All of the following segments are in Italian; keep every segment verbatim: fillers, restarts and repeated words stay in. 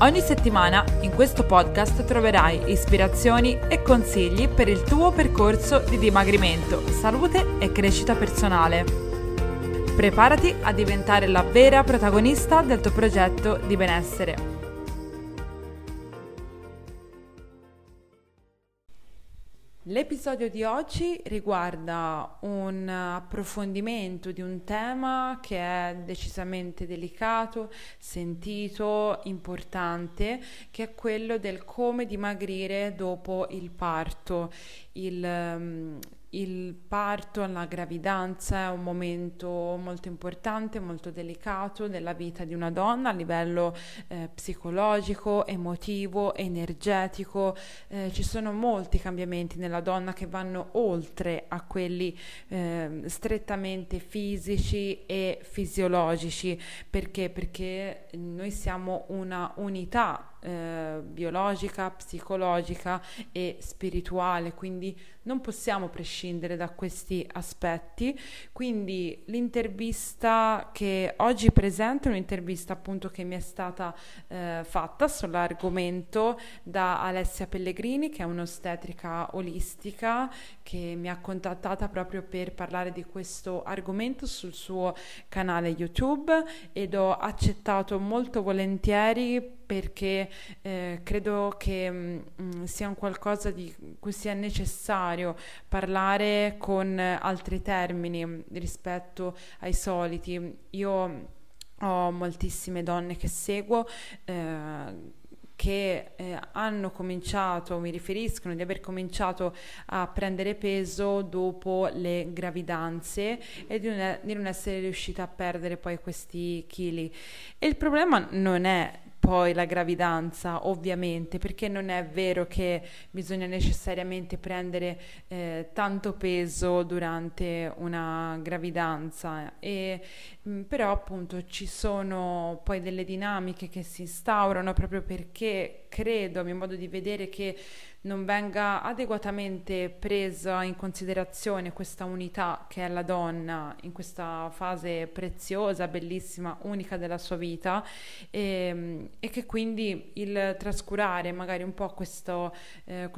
Ogni settimana in questo podcast troverai ispirazioni e consigli per il tuo percorso di dimagrimento, salute e crescita personale. Preparati a diventare la vera protagonista del tuo progetto di benessere. L'episodio di oggi riguarda un approfondimento di un tema che è decisamente delicato, sentito, importante, che è quello del come dimagrire dopo il parto. Il, il parto, la gravidanza è un momento molto importante, molto delicato della vita di una donna a livello eh, psicologico, emotivo, energetico. Eh, ci sono molti cambiamenti nella donna che vanno oltre a quelli eh, strettamente fisici e fisiologici. Perché? Perché noi siamo una unità Eh, biologica, psicologica e spirituale, quindi non possiamo prescindere da questi aspetti. Quindi l'intervista che oggi presento è un'intervista appunto che mi è stata eh, fatta sull'argomento da Alessia Pellegrini, che è un'ostetrica olistica che mi ha contattata proprio per parlare di questo argomento sul suo canale YouTube, ed ho accettato molto volentieri perché eh, credo che mh, sia un qualcosa di cui sia necessario parlare con altri termini rispetto ai soliti. Io ho moltissime donne che seguo eh, che eh, hanno cominciato, mi riferiscono di aver cominciato a prendere peso dopo le gravidanze e di non, di non essere riuscita a perdere poi questi chili. E il problema non è poi la gravidanza, ovviamente, perché non è vero che bisogna necessariamente prendere eh, tanto peso durante una gravidanza, e, mh, però appunto ci sono poi delle dinamiche che si instaurano proprio perché credo, a mio modo di vedere, che non venga adeguatamente presa in considerazione questa unità che è la donna in questa fase preziosa, bellissima, unica della sua vita, e, e che quindi il trascurare magari un po' questo eh,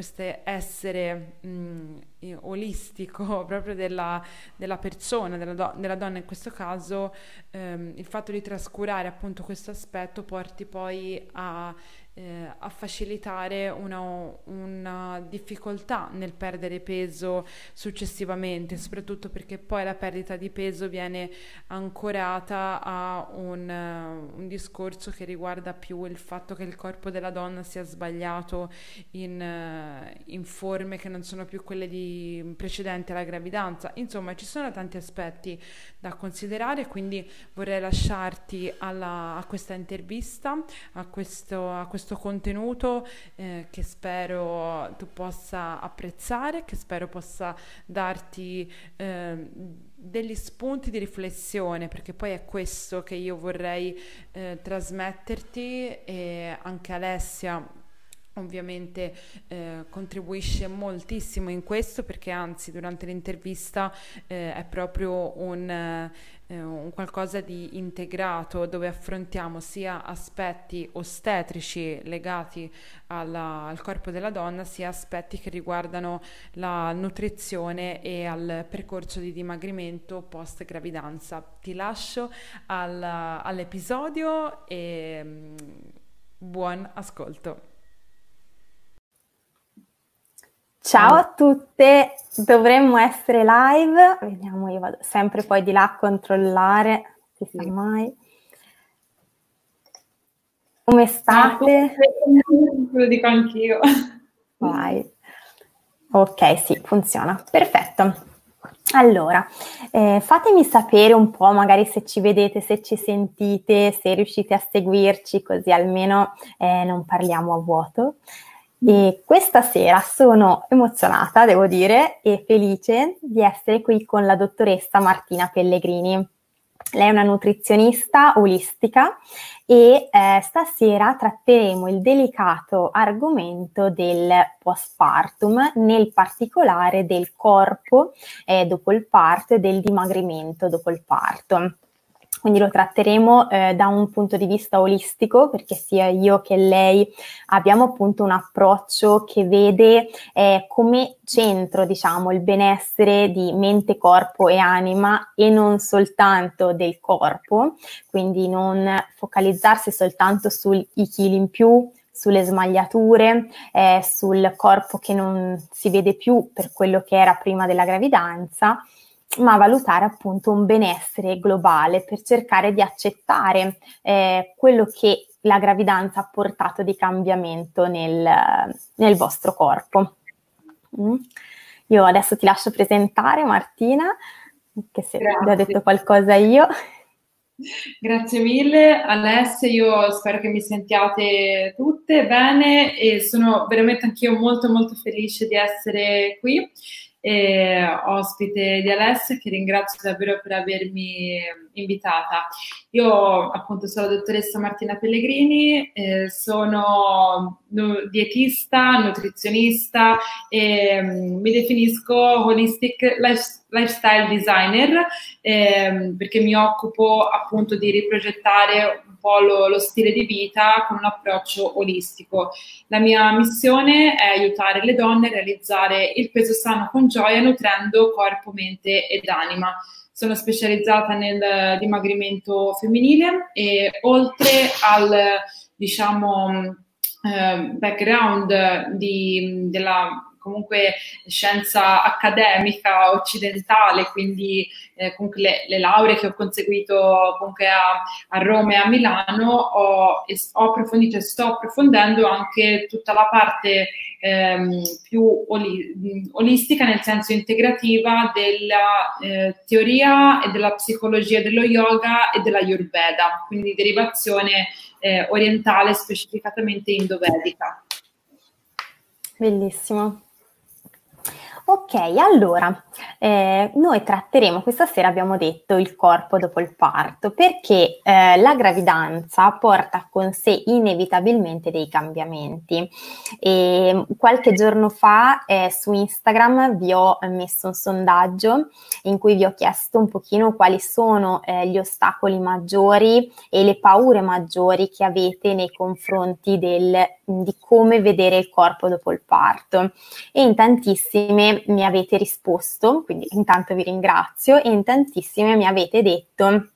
essere mh, olistico proprio della, della persona, della, do- della donna in questo caso, ehm, il fatto di trascurare appunto questo aspetto porti poi a Eh, a facilitare una, una difficoltà nel perdere peso successivamente, soprattutto perché poi la perdita di peso viene ancorata a un, uh, un discorso che riguarda più il fatto che il corpo della donna sia sbagliato in, uh, in forme che non sono più quelle di precedente alla gravidanza. Insomma, ci sono tanti aspetti da considerare, quindi vorrei lasciarti alla, a questa intervista, a questo, a questo contenuto eh, che spero tu possa apprezzare, che spero possa darti eh, degli spunti di riflessione, perché poi è questo che io vorrei eh, trasmetterti. E anche Alessia ovviamente eh, contribuisce moltissimo in questo, perché anzi durante l'intervista eh, è proprio un, eh, un qualcosa di integrato, dove affrontiamo sia aspetti ostetrici legati alla, al corpo della donna, sia aspetti che riguardano la nutrizione e al percorso di dimagrimento post gravidanza. Ti lascio al, all'episodio e mh, buon ascolto. Ciao a tutte, dovremmo essere live, vediamo, io vado sempre poi di là a controllare, non si sa mai. Come state? Ve lo dico anch'io. Vai. Ok, sì, funziona, perfetto. Allora, eh, fatemi sapere un po' magari se ci vedete, se ci sentite, se riuscite a seguirci, così almeno eh, non parliamo a vuoto. E questa sera sono emozionata, devo dire, e felice di essere qui con la dottoressa Martina Pellegrini. Lei è una nutrizionista olistica e eh, stasera tratteremo il delicato argomento del postpartum, nel particolare del corpo eh, dopo il parto e del dimagrimento dopo il parto. Quindi lo tratteremo eh, da un punto di vista olistico, perché sia io che lei abbiamo appunto un approccio che vede eh, come centro, diciamo, il benessere di mente, corpo e anima, e non soltanto del corpo, quindi non focalizzarsi soltanto sui chili in più, sulle smagliature, eh, sul corpo che non si vede più per quello che era prima della gravidanza, ma valutare appunto un benessere globale per cercare di accettare eh, quello che la gravidanza ha portato di cambiamento nel, nel vostro corpo. Mm. Io adesso ti lascio presentare, Martina, che se ti ho detto qualcosa io. Grazie mille Alessia, io spero che mi sentiate tutte bene e sono veramente anch'io molto molto felice di essere qui. E ospite di Alessia, che ringrazio davvero per avermi invitata. Io appunto sono la dottoressa Martina Pellegrini, eh, sono dietista, nutrizionista e um, mi definisco holistic life, lifestyle designer eh, perché mi occupo appunto di riprogettare un po' lo, lo stile di vita con un approccio olistico. La mia missione è aiutare le donne a realizzare il peso sano con gioia, nutrendo corpo, mente ed anima. Sono specializzata nel dimagrimento femminile e oltre al, diciamo, eh, background di, della comunque scienza accademica occidentale, quindi eh, comunque le, le lauree che ho conseguito comunque a, a Roma e a Milano, ho, ho approfondito e sto approfondendo anche tutta la parte ehm, più oli, olistica, nel senso integrativa, della eh, teoria e della psicologia dello yoga e della Ayurveda, quindi derivazione eh, orientale, specificatamente indovedica. Bellissimo. Ok, allora, eh, noi tratteremo questa sera, abbiamo detto, il corpo dopo il parto, perché eh, la gravidanza porta con sé inevitabilmente dei cambiamenti. E qualche giorno fa eh, su Instagram vi ho messo un sondaggio in cui vi ho chiesto un pochino quali sono eh, gli ostacoli maggiori e le paure maggiori che avete nei confronti del, di come vedere il corpo dopo il parto. E in tantissime mi avete risposto, quindi intanto vi ringrazio, e in tantissime mi avete detto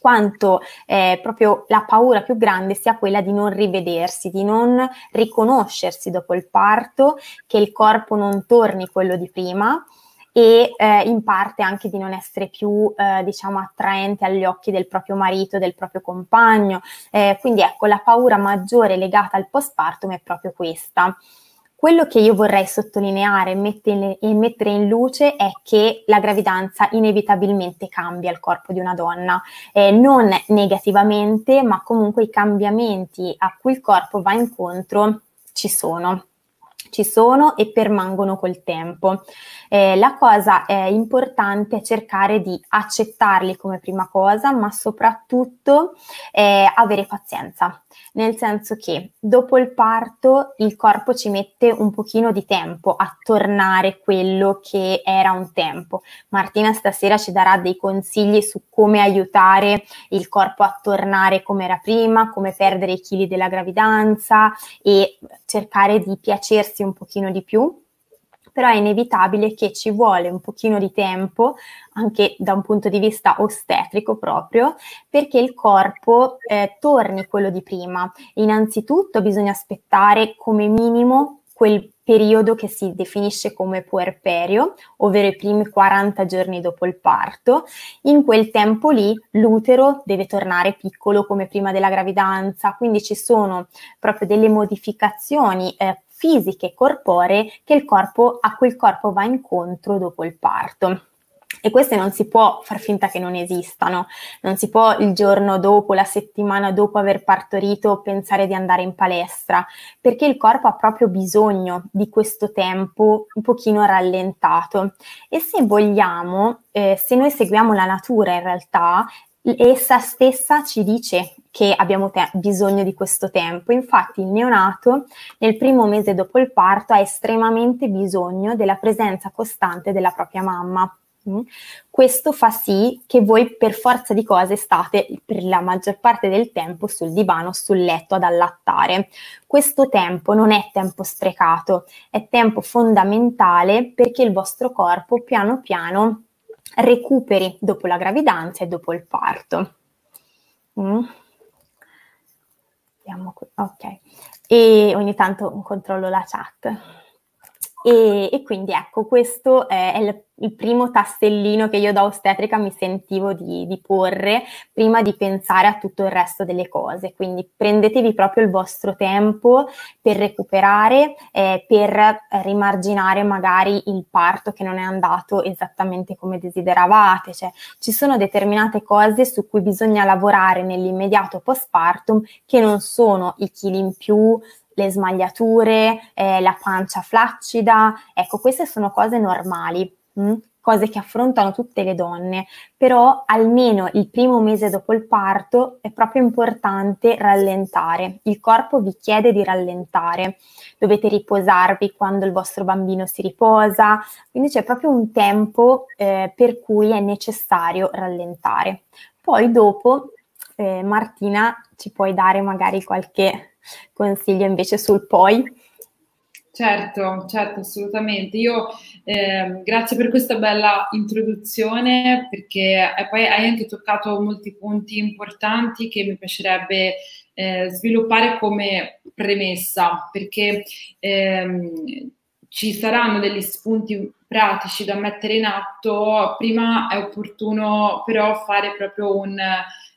quanto eh, proprio la paura più grande sia quella di non rivedersi, di non riconoscersi dopo il parto, che il corpo non torni quello di prima e eh, in parte anche di non essere più eh, diciamo attraente agli occhi del proprio marito, del proprio compagno. Eh, quindi ecco, la paura maggiore legata al postpartum è proprio questa. Quello che io vorrei sottolineare e mettere in luce è che la gravidanza inevitabilmente cambia il corpo di una donna, eh, non negativamente, ma comunque i cambiamenti a cui il corpo va incontro ci sono. Ci sono e permangono col tempo. Eh, la cosa è importante è cercare di accettarli come prima cosa, ma soprattutto eh, avere pazienza, nel senso che dopo il parto il corpo ci mette un pochino di tempo a tornare quello che era un tempo. Martina stasera ci darà dei consigli su come aiutare il corpo a tornare come era prima, come perdere i chili della gravidanza e cercare di piacersi un pochino di più, però è inevitabile che ci vuole un pochino di tempo, anche da un punto di vista ostetrico proprio, perché il corpo eh, torni quello di prima. Innanzitutto bisogna aspettare come minimo quel periodo che si definisce come puerperio, ovvero i primi quaranta giorni dopo il parto. In quel tempo lì l'utero deve tornare piccolo come prima della gravidanza, quindi ci sono proprio delle modificazioni eh, fisiche, corporee, che il corpo, a cui il corpo va incontro dopo il parto. E queste non si può far finta che non esistano, non si può il giorno dopo, la settimana dopo aver partorito pensare di andare in palestra, perché il corpo ha proprio bisogno di questo tempo un pochino rallentato. E se vogliamo, eh, se noi seguiamo la natura in realtà, essa stessa ci dice che abbiamo te- bisogno di questo tempo. Infatti il neonato nel primo mese dopo il parto ha estremamente bisogno della presenza costante della propria mamma. Questo fa sì che voi per forza di cose state per la maggior parte del tempo sul divano, sul letto ad allattare. Questo tempo non è tempo sprecato, è tempo fondamentale perché il vostro corpo piano piano recuperi dopo la gravidanza e dopo il parto. Mm. Ok, e ogni tanto controllo la chat. E, e quindi ecco, questo è il, il primo tasellino che io da ostetrica mi sentivo di, di porre prima di pensare a tutto il resto delle cose. Quindi prendetevi proprio il vostro tempo per recuperare, eh, per rimarginare magari il parto che non è andato esattamente come desideravate. Cioè, ci sono determinate cose su cui bisogna lavorare nell'immediato postpartum che non sono i chili in più, le smagliature, eh, la pancia flaccida. Ecco, queste sono cose normali, mh? cose che affrontano tutte le donne, però almeno il primo mese dopo il parto è proprio importante rallentare. Il corpo vi chiede di rallentare, dovete riposarvi quando il vostro bambino si riposa, quindi c'è proprio un tempo eh, per cui è necessario rallentare. Poi dopo, eh, Martina, ci puoi dare magari qualche consiglio invece sul poi? Certo, certo, assolutamente. Io eh, grazie per questa bella introduzione, perché eh, poi hai anche toccato molti punti importanti che mi piacerebbe eh, sviluppare come premessa, perché ehm, ci saranno degli spunti pratici da mettere in atto. Prima è opportuno però fare proprio un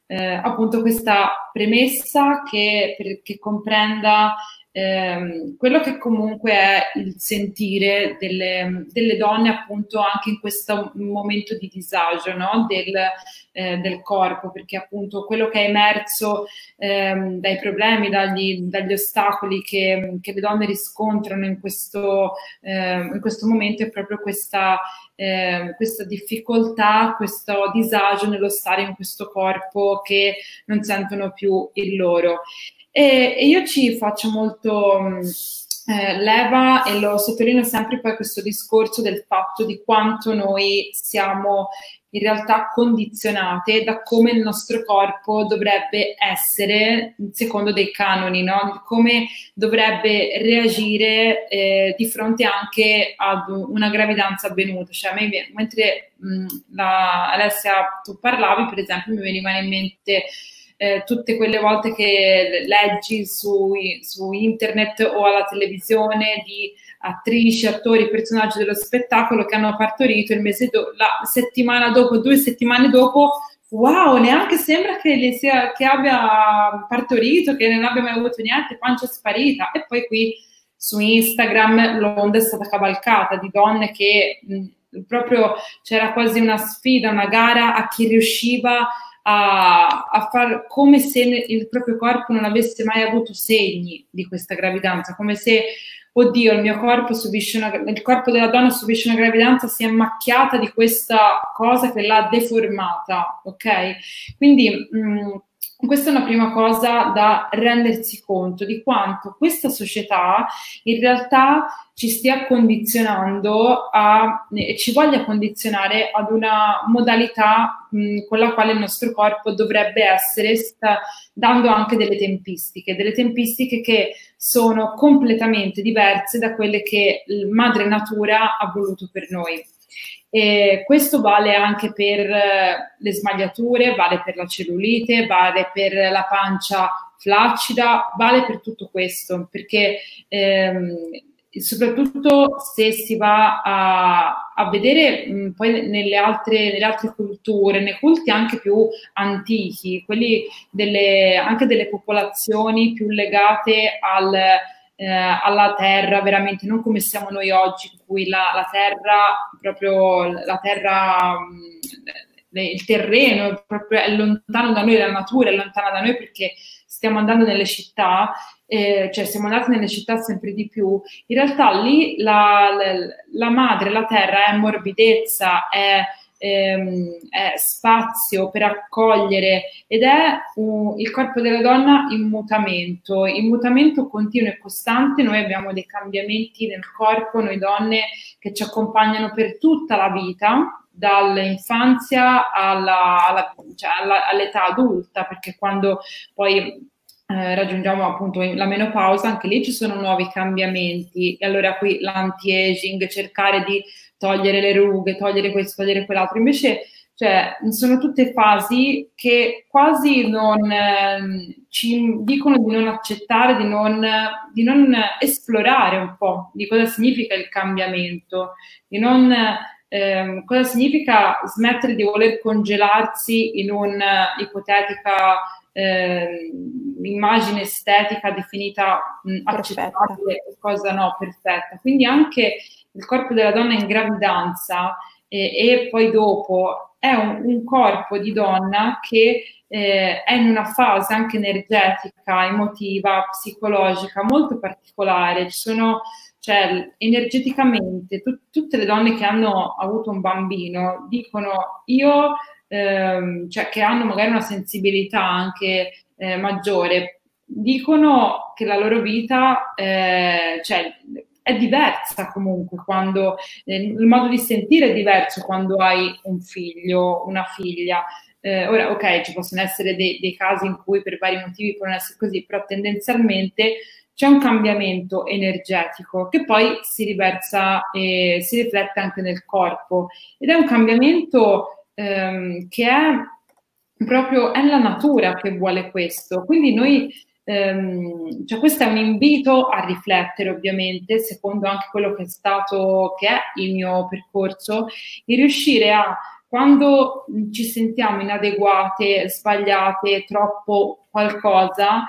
Eh, appunto questa premessa che, per, che comprenda ehm, quello che comunque è il sentire delle, delle donne appunto anche in questo momento di disagio, no? del, eh, del corpo, perché appunto quello che è emerso ehm, dai problemi, dagli, dagli ostacoli che, che le donne riscontrano in questo, ehm, in questo momento è proprio questa Eh, questa difficoltà, questo disagio nello stare in questo corpo che non sentono più il loro. E, e io ci faccio molto eh, leva e lo sottolineo sempre poi questo discorso del fatto di quanto noi siamo in realtà condizionate da come il nostro corpo dovrebbe essere secondo dei canoni, no? Come dovrebbe reagire eh, di fronte anche ad una gravidanza avvenuta. Cioè, a me, mentre mh, la, Alessia, tu parlavi, per esempio, mi veniva in mente Eh, tutte quelle volte che leggi su, su internet o alla televisione di attrici, attori, personaggi dello spettacolo che hanno partorito il mese do- la settimana dopo, due settimane dopo, wow, neanche sembra che, le sia, che abbia partorito, che non abbia mai avuto niente, pancia sparita. E poi qui su Instagram l'onda è stata cavalcata di donne che mh, proprio c'era quasi una sfida, una gara a chi riusciva A, a far come se il proprio corpo non avesse mai avuto segni di questa gravidanza, come se, oddio, il mio corpo subisce una, il corpo della donna subisce una gravidanza, si è macchiata di questa cosa che l'ha deformata, ok? Quindi mh, questa è una prima cosa da rendersi conto, di quanto questa società in realtà ci stia condizionando a, e ci voglia condizionare ad una modalità mh, con la quale il nostro corpo dovrebbe essere, sta dando anche delle tempistiche, delle tempistiche che sono completamente diverse da quelle che madre natura ha voluto per noi. E questo vale anche per le smagliature, vale per la cellulite, vale per la pancia flaccida, vale per tutto questo, perché ehm, soprattutto se si va a, a vedere mh, poi nelle altre, nelle altre culture, nei culti anche più antichi, quelli delle, anche delle popolazioni più legate al eh, alla terra, veramente non come siamo noi oggi, in cui la, la terra, proprio la terra, il terreno è, proprio, è lontano da noi, la natura è lontana da noi perché stiamo andando nelle città, eh, cioè siamo andati nelle città sempre di più. In realtà lì la, la, la madre, la terra, è morbidezza, è, ehm, è spazio per accogliere, ed è uh, il corpo della donna in mutamento, in mutamento continuo e costante. Noi abbiamo dei cambiamenti nel corpo, noi donne, che ci accompagnano per tutta la vita, dall'infanzia alla, alla, cioè alla, all'età adulta, perché quando poi eh, raggiungiamo appunto la menopausa, anche lì ci sono nuovi cambiamenti, e allora qui l'anti-aging, cercare di togliere le rughe, togliere questo, togliere quell'altro. Invece, cioè, sono tutte fasi che quasi non eh, ci dicono di non accettare, di non, di non esplorare un po' di cosa significa il cambiamento, di non Eh, cosa significa smettere di voler congelarsi in un'ipotetica eh, immagine estetica definita mh, accettabile, cosa no, perfetta. Quindi anche il corpo della donna in gravidanza eh, e poi dopo è un, un corpo di donna che eh, è in una fase anche energetica, emotiva, psicologica molto particolare. Ci sono, cioè, energeticamente, tut- tutte le donne che hanno avuto un bambino dicono io, ehm, cioè che hanno magari una sensibilità anche eh, maggiore, dicono che la loro vita eh, cioè, è diversa comunque, quando eh, il modo di sentire è diverso quando hai un figlio, una figlia. Eh, ora, ok, ci possono essere dei, dei casi in cui per vari motivi possono essere così, però tendenzialmente c'è un cambiamento energetico che poi si riversa e si riflette anche nel corpo, ed è un cambiamento ehm, che è proprio, è la natura che vuole questo. Quindi noi, ehm, cioè questo è un invito a riflettere, ovviamente, secondo anche quello che è stato, che è il mio percorso, di riuscire a, quando ci sentiamo inadeguate, sbagliate, troppo qualcosa,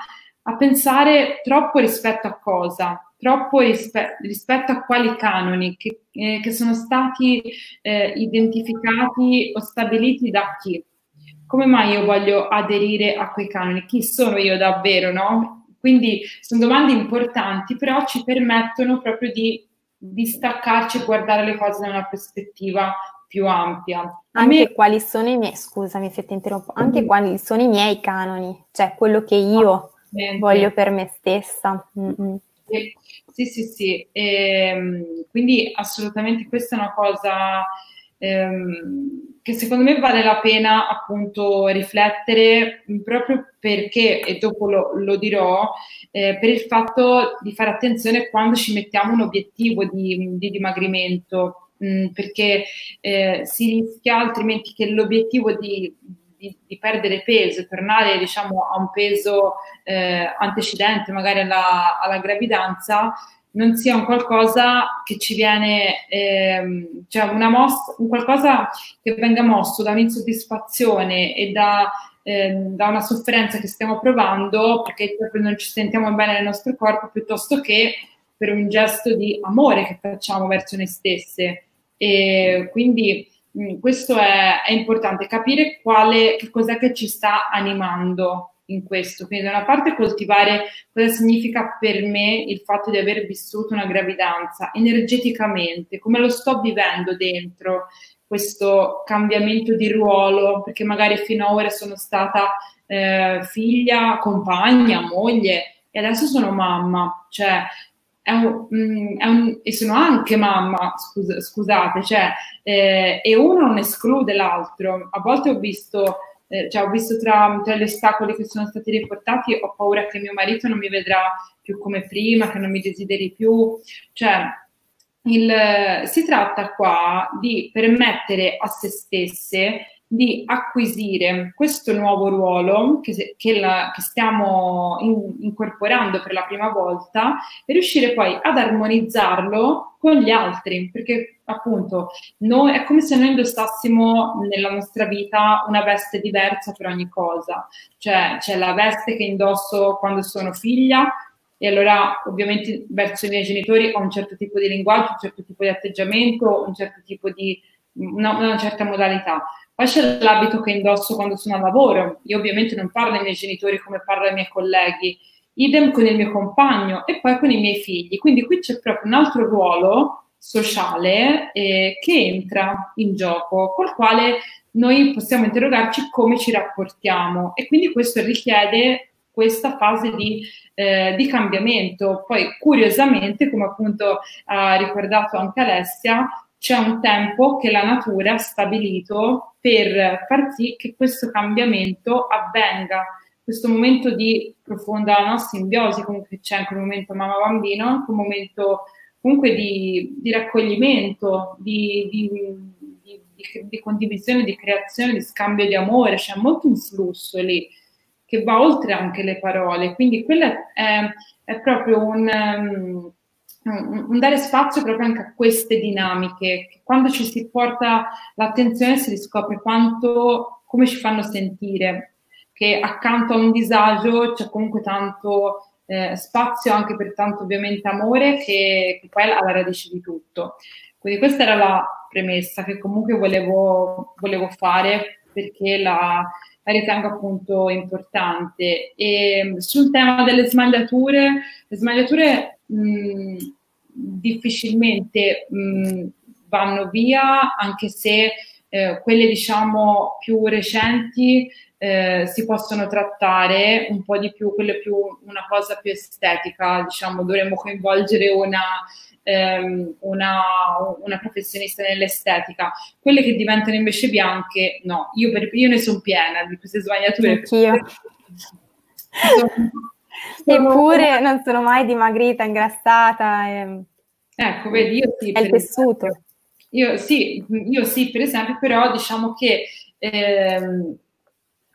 a pensare troppo rispetto a cosa, troppo rispe- rispetto a quali canoni che, eh, che sono stati eh, identificati o stabiliti da chi. Come mai io voglio aderire a quei canoni? Chi sono io davvero, no? Quindi sono domande importanti, però ci permettono proprio di distaccarci e guardare le cose da una prospettiva più ampia. Anche me... quali sono i miei, scusami se ti interrompo, anche quali sono i miei canoni, cioè quello che io voglio per me stessa. Mm-hmm. Sì, sì, sì. E quindi assolutamente questa è una cosa ehm, che secondo me vale la pena appunto riflettere, proprio perché, e dopo lo, lo dirò, eh, per il fatto di fare attenzione quando ci mettiamo un obiettivo di, di dimagrimento, mh, perché eh, si rischia altrimenti che l'obiettivo di Di, di perdere peso, tornare diciamo a un peso eh, antecedente magari alla, alla gravidanza, non sia un qualcosa che ci viene, ehm, cioè una mossa, un qualcosa che venga mosso da un'insoddisfazione e da, ehm, da una sofferenza che stiamo provando perché proprio non ci sentiamo bene nel nostro corpo, piuttosto che per un gesto di amore che facciamo verso noi stesse. E quindi questo è, è importante, capire quale, che cos'è che ci sta animando in questo. Quindi da una parte coltivare cosa significa per me il fatto di aver vissuto una gravidanza energeticamente, come lo sto vivendo dentro, questo cambiamento di ruolo, perché magari fino ad ora sono stata eh, figlia, compagna, moglie, e adesso sono mamma, cioè... È un, è un, e sono anche mamma, scusa, scusate, cioè, eh, e uno non esclude l'altro. A volte ho visto, eh, cioè, ho visto tra, tra gli ostacoli che sono stati riportati, ho paura che mio marito non mi vedrà più come prima, che non mi desideri più. Cioè, il, si tratta qua di permettere a se stesse di acquisire questo nuovo ruolo che, che, la, che stiamo in, incorporando per la prima volta, e riuscire poi ad armonizzarlo con gli altri, perché appunto noi, è come se noi indossassimo nella nostra vita una veste diversa per ogni cosa. Cioè c'è la veste che indosso quando sono figlia, e allora ovviamente verso i miei genitori ho un certo tipo di linguaggio, un certo tipo di atteggiamento, un certo tipo di una, una certa modalità. Poi c'è l'abito che indosso quando sono a lavoro, io ovviamente non parlo ai miei genitori come parlo ai miei colleghi, idem con il mio compagno e poi con i miei figli, quindi qui c'è proprio un altro ruolo sociale eh, che entra in gioco, col quale noi possiamo interrogarci come ci rapportiamo, e quindi questo richiede questa fase di, eh, di cambiamento. Poi curiosamente, come appunto ha ricordato anche Alessia, c'è un tempo che la natura ha stabilito per far sì che questo cambiamento avvenga, questo momento di profonda no, simbiosi comunque c'è anche un momento mamma-bambino, un momento comunque di, di raccoglimento, di, di Di, di condivisione, di creazione, di scambio di amore, c'è cioè molto un flusso lì che va oltre anche le parole, quindi quella è, è proprio un, um, un dare spazio proprio anche a queste dinamiche, che quando ci si porta l'attenzione si riscopre quanto, come ci fanno sentire, che accanto a un disagio c'è comunque tanto eh, spazio anche per tanto ovviamente amore che, che poi è alla radice di tutto. Quindi questa era la premessa che comunque volevo, volevo fare, perché la, la ritengo appunto importante. E sul tema delle smagliature, le smagliature mh, difficilmente mh, vanno via, anche se eh, quelle diciamo più recenti eh, si possono trattare un po' di più, quelle più una cosa più estetica, diciamo dovremmo coinvolgere una Una, una professionista nell'estetica. Quelle che diventano invece bianche, no, io, per, io ne sono piena di queste sbagliature. Anch'io. Eppure non sono mai dimagrita, ingrassata. E... Ecco, vedi, io sì. È il tessuto. Io sì, io sì, per esempio, però diciamo che ehm,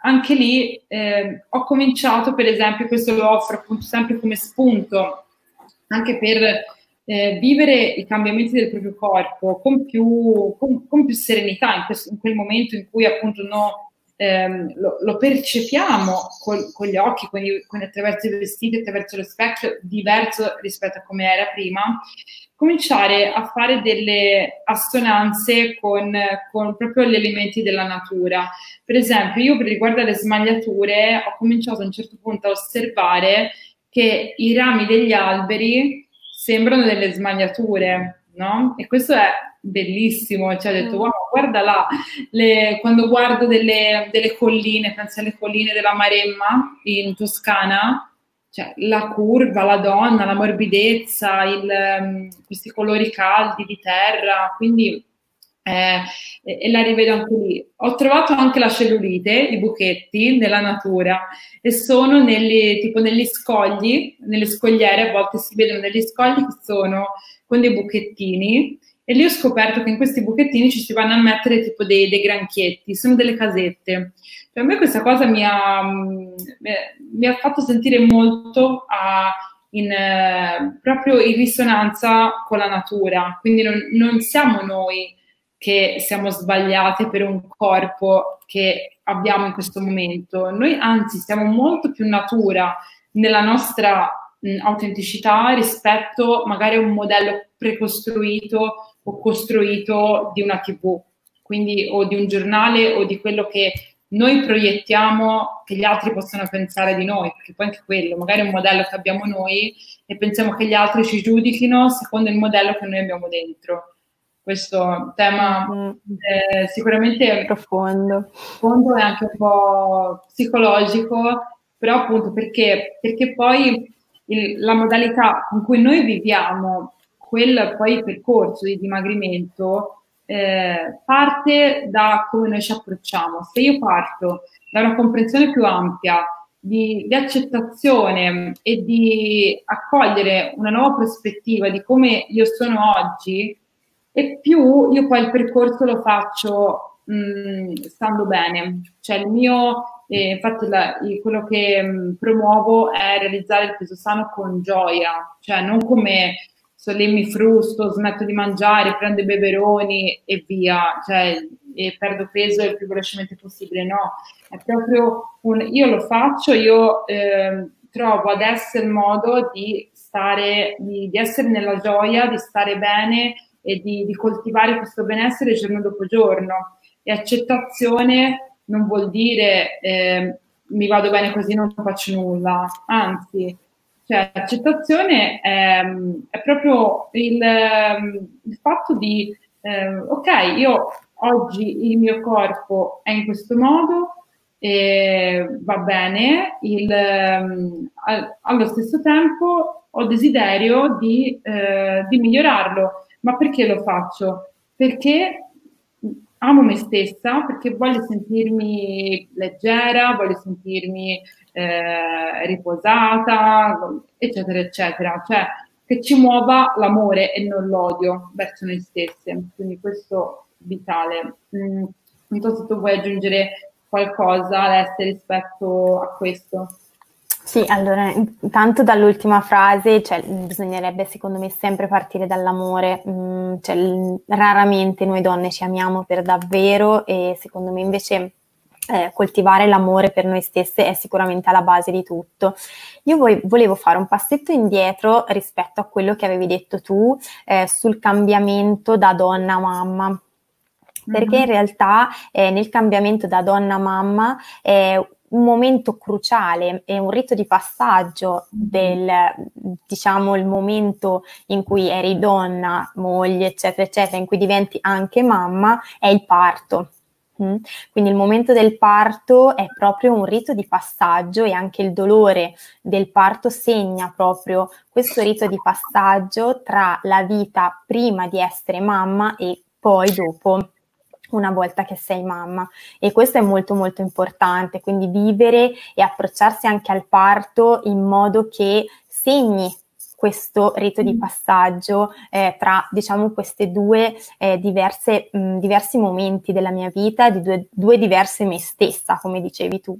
anche lì ehm, ho cominciato, per esempio, questo lo offro appunto sempre come spunto, anche per... Eh, vivere i cambiamenti del proprio corpo con più, con, con più serenità in, questo, in quel momento in cui appunto no, ehm, lo, lo percepiamo col, con gli occhi, con i, con, attraverso i vestiti, attraverso lo specchio, diverso rispetto a come era prima, cominciare a fare delle assonanze con, con proprio gli elementi della natura. Per esempio, io per riguardo alle smagliature ho cominciato a un certo punto a osservare che i rami degli alberi sembrano delle smagliature, no? E questo è bellissimo, cioè ho detto, wow, guarda là, le, quando guardo delle, delle colline, penso alle colline della Maremma in Toscana, cioè la curva, la donna, la morbidezza, il, questi colori caldi di terra, quindi eh, e, e la rivedo anche lì. Ho trovato anche la cellulite, i buchetti nella natura, e sono negli, tipo negli scogli, nelle scogliere, a volte si vedono degli scogli che sono con dei buchettini, e lì ho scoperto che in questi buchettini ci si vanno a mettere tipo dei, dei granchietti, sono delle casette. Per me questa cosa mi ha, mi ha fatto sentire molto a... In, eh, proprio in risonanza con la natura, quindi non, non siamo noi che siamo sbagliate per un corpo che abbiamo in questo momento, noi anzi siamo molto più natura nella nostra mh, autenticità rispetto magari a un modello precostruito o costruito di una tivù, quindi o di un giornale o di quello che noi proiettiamo che gli altri possano pensare di noi, perché poi anche quello, magari è un modello che abbiamo noi e pensiamo che gli altri ci giudichino secondo il modello che noi abbiamo dentro. Questo tema mm. eh, sicuramente profondo. profondo, è anche un po' psicologico, però appunto perché, perché poi il, la modalità con cui noi viviamo quel poi percorso di dimagrimento Eh, parte da come noi ci approcciamo. Se io parto da una comprensione più ampia di, di accettazione e di accogliere una nuova prospettiva di come io sono oggi, e più io poi il percorso lo faccio mh, stando bene, cioè il mio eh, infatti la, quello che mh, promuovo è realizzare il peso sano con gioia, cioè non come so lì mi frusto, smetto di mangiare, prendo i beveroni e via, cioè e perdo peso il più velocemente possibile, no, è proprio un, io lo faccio, io eh, trovo adesso il modo di stare, di, di essere nella gioia, di stare bene e di, di coltivare questo benessere giorno dopo giorno. E accettazione non vuol dire eh, mi vado bene così, non faccio nulla, anzi, cioè accettazione è, è proprio il, il fatto di eh, ok, io oggi il mio corpo è in questo modo, e va bene, il, allo stesso tempo ho desiderio di, eh, di migliorarlo. Ma perché lo faccio? Perché amo me stessa, perché voglio sentirmi leggera, voglio sentirmi eh, riposata, eccetera, eccetera. Cioè, che ci muova l'amore e non l'odio verso noi stesse. Quindi questo è vitale. Mm, non so se tu vuoi aggiungere qualcosa, Alessia, rispetto a questo. Sì, allora, intanto dall'ultima frase, cioè, bisognerebbe secondo me sempre partire dall'amore, mm, cioè, raramente noi donne ci amiamo per davvero, e secondo me invece eh, coltivare l'amore per noi stesse è sicuramente alla base di tutto. Io voi, volevo fare un passetto indietro rispetto a quello che avevi detto tu eh, sul cambiamento da donna a mamma. Perché in realtà eh, nel cambiamento da donna a mamma è un momento cruciale, è un rito di passaggio del, diciamo, il momento in cui eri donna, moglie, eccetera, eccetera, in cui diventi anche mamma, è il parto. Quindi il momento del parto è proprio un rito di passaggio, e anche il dolore del parto segna proprio questo rito di passaggio tra la vita prima di essere mamma e poi dopo, una volta che sei mamma. E questo è molto molto importante, quindi vivere e approcciarsi anche al parto in modo che segni questo rito di passaggio eh, tra, diciamo, queste due eh, diverse, mh, diversi momenti della mia vita, di due, due diverse me stessa, come dicevi tu.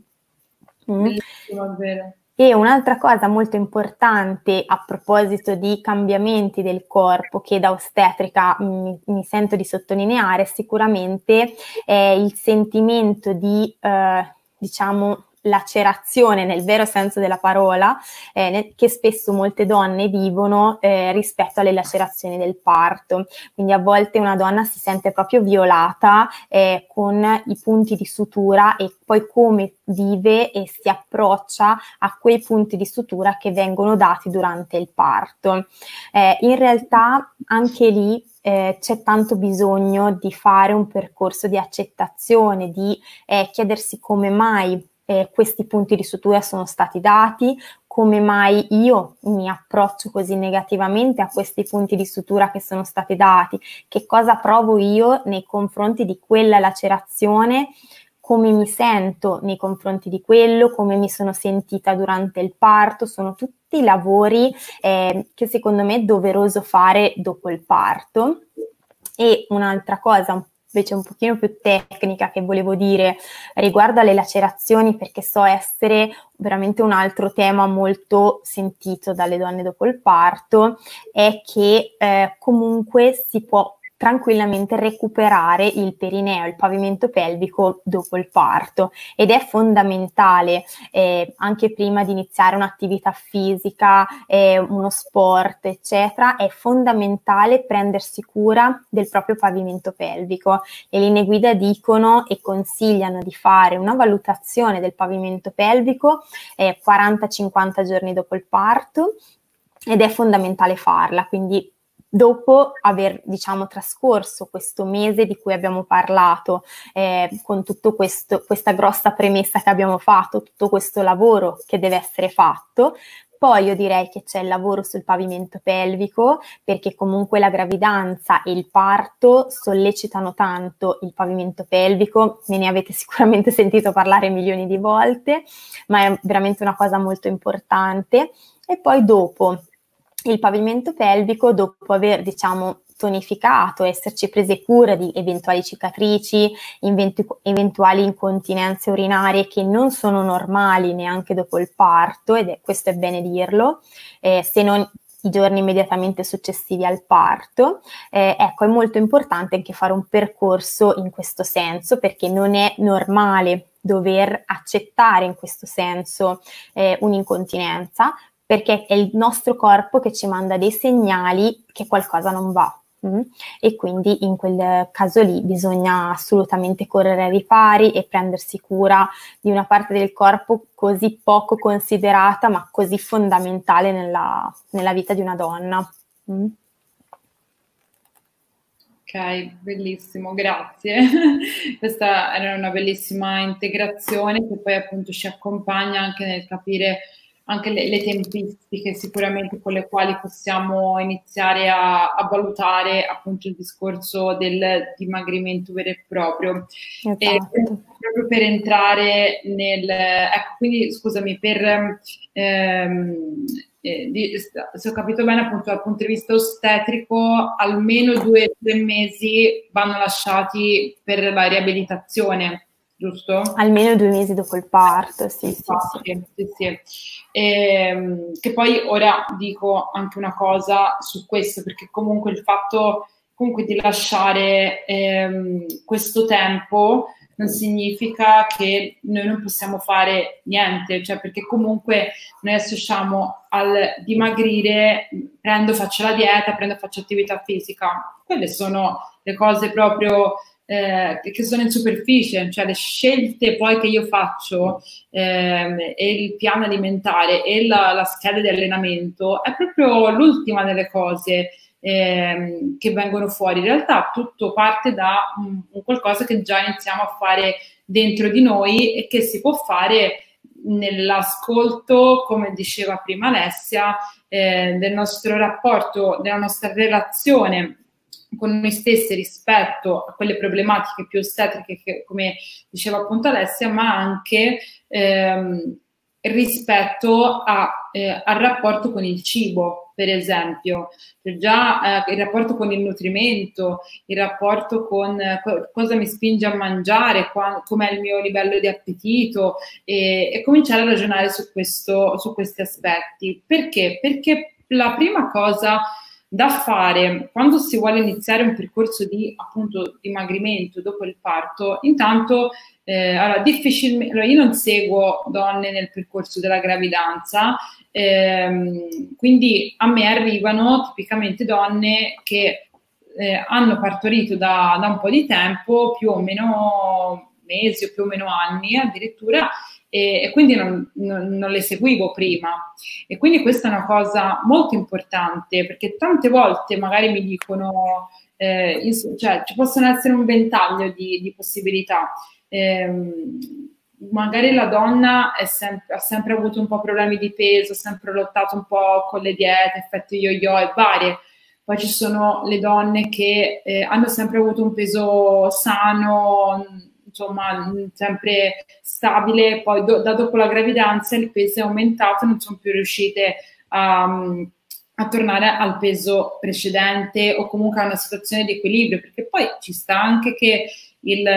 Mm. Sì, va bene. E un'altra cosa molto importante a proposito di cambiamenti del corpo, che da ostetrica mi, mi sento di sottolineare, sicuramente è il sentimento di, eh, diciamo, lacerazione nel vero senso della parola, eh, che spesso molte donne vivono eh, rispetto alle lacerazioni del parto. Quindi a volte una donna si sente proprio violata eh, con i punti di sutura, e poi come vive e si approccia a quei punti di sutura che vengono dati durante il parto. Eh, in realtà anche lì Eh, c'è tanto bisogno di fare un percorso di accettazione, di eh, chiedersi come mai eh, questi punti di sutura sono stati dati, come mai io mi approccio così negativamente a questi punti di sutura che sono stati dati, che cosa provo io nei confronti di quella lacerazione, come mi sento nei confronti di quello, come mi sono sentita durante il parto. Sono tutti i lavori eh, che secondo me è doveroso fare dopo il parto. E un'altra cosa invece un pochino più tecnica che volevo dire riguardo alle lacerazioni, perché so essere veramente un altro tema molto sentito dalle donne dopo il parto, è che eh, comunque si può tranquillamente recuperare il perineo, il pavimento pelvico dopo il parto, ed è fondamentale eh, anche prima di iniziare un'attività fisica, eh, uno sport, eccetera. È fondamentale prendersi cura del proprio pavimento pelvico. Le linee guida dicono e consigliano di fare una valutazione del pavimento pelvico eh, quaranta cinquanta giorni dopo il parto, ed è fondamentale farla, quindi dopo aver, diciamo, trascorso questo mese di cui abbiamo parlato, eh, con tutto questo, questa grossa premessa che abbiamo fatto, tutto questo lavoro che deve essere fatto. Poi io direi che c'è il lavoro sul pavimento pelvico, perché comunque la gravidanza e il parto sollecitano tanto il pavimento pelvico, me ne avete sicuramente sentito parlare milioni di volte, ma è veramente una cosa molto importante. E poi dopo il pavimento pelvico, dopo aver, diciamo, tonificato, esserci prese cura di eventuali cicatrici, inventu- eventuali incontinenze urinarie che non sono normali neanche dopo il parto, ed è, questo è bene dirlo, eh, se non i giorni immediatamente successivi al parto, eh, ecco, è molto importante anche fare un percorso in questo senso, perché non è normale dover accettare in questo senso eh, un'incontinenza, perché è il nostro corpo che ci manda dei segnali che qualcosa non va. Mm? E quindi in quel caso lì bisogna assolutamente correre ai ripari e prendersi cura di una parte del corpo così poco considerata, ma così fondamentale nella, nella vita di una donna. Mm? Ok, bellissimo, grazie. Questa era una bellissima integrazione che poi appunto ci accompagna anche nel capire anche le, le tempistiche sicuramente con le quali possiamo iniziare a, a valutare appunto il discorso del dimagrimento vero e proprio. Esatto. E proprio per entrare nel... Ecco, quindi scusami, per... Ehm, eh, di, se ho capito bene appunto dal punto di vista ostetrico almeno due, due mesi vanno lasciati per la riabilitazione, giusto? Almeno due mesi dopo il parto, sì, sì, sì, sì, sì, sì. E, che poi ora dico anche una cosa su questo, perché comunque il fatto comunque di lasciare ehm, questo tempo non significa che noi non possiamo fare niente, cioè perché comunque noi associamo al dimagrire, prendo, faccio la dieta, prendo, faccio attività fisica, quelle sono le cose proprio... Eh, che sono in superficie, cioè le scelte poi che io faccio ehm, e il piano alimentare e la, la scheda di allenamento è proprio l'ultima delle cose ehm, che vengono fuori. In realtà tutto parte da un, un qualcosa che già iniziamo a fare dentro di noi e che si può fare nell'ascolto, come diceva prima Alessia, eh, del nostro rapporto, della nostra relazione con noi stesse rispetto a quelle problematiche più ostetriche, che, come diceva appunto Alessia, ma anche ehm, rispetto a, eh, al rapporto con il cibo, per esempio, cioè già eh, il rapporto con il nutrimento, il rapporto con eh, cosa mi spinge a mangiare, com'è il mio livello di appetito, e, e cominciare a ragionare su, questo, su questi aspetti. Perché? Perché la prima cosa da fare quando si vuole iniziare un percorso di appunto dimagrimento dopo il parto, intanto eh, allora, difficilmente, allora, io non seguo donne nel percorso della gravidanza, ehm, quindi a me arrivano tipicamente donne che eh, hanno partorito da, da un po' di tempo, più o meno mesi o più o meno anni addirittura, e quindi non, non, non le seguivo prima, e quindi questa è una cosa molto importante, perché tante volte magari mi dicono eh, ins- cioè ci possono essere un ventaglio di, di possibilità, eh, magari la donna è sem- ha sempre avuto un po' problemi di peso, ha sempre lottato un po' con le diete, effetti yo-yo e varie. Poi ci sono le donne che eh, hanno sempre avuto un peso sano, insomma, sempre stabile, poi do, da dopo la gravidanza il peso è aumentato, non sono più riuscite a, a tornare al peso precedente, o comunque a una situazione di equilibrio, perché poi ci sta anche che il,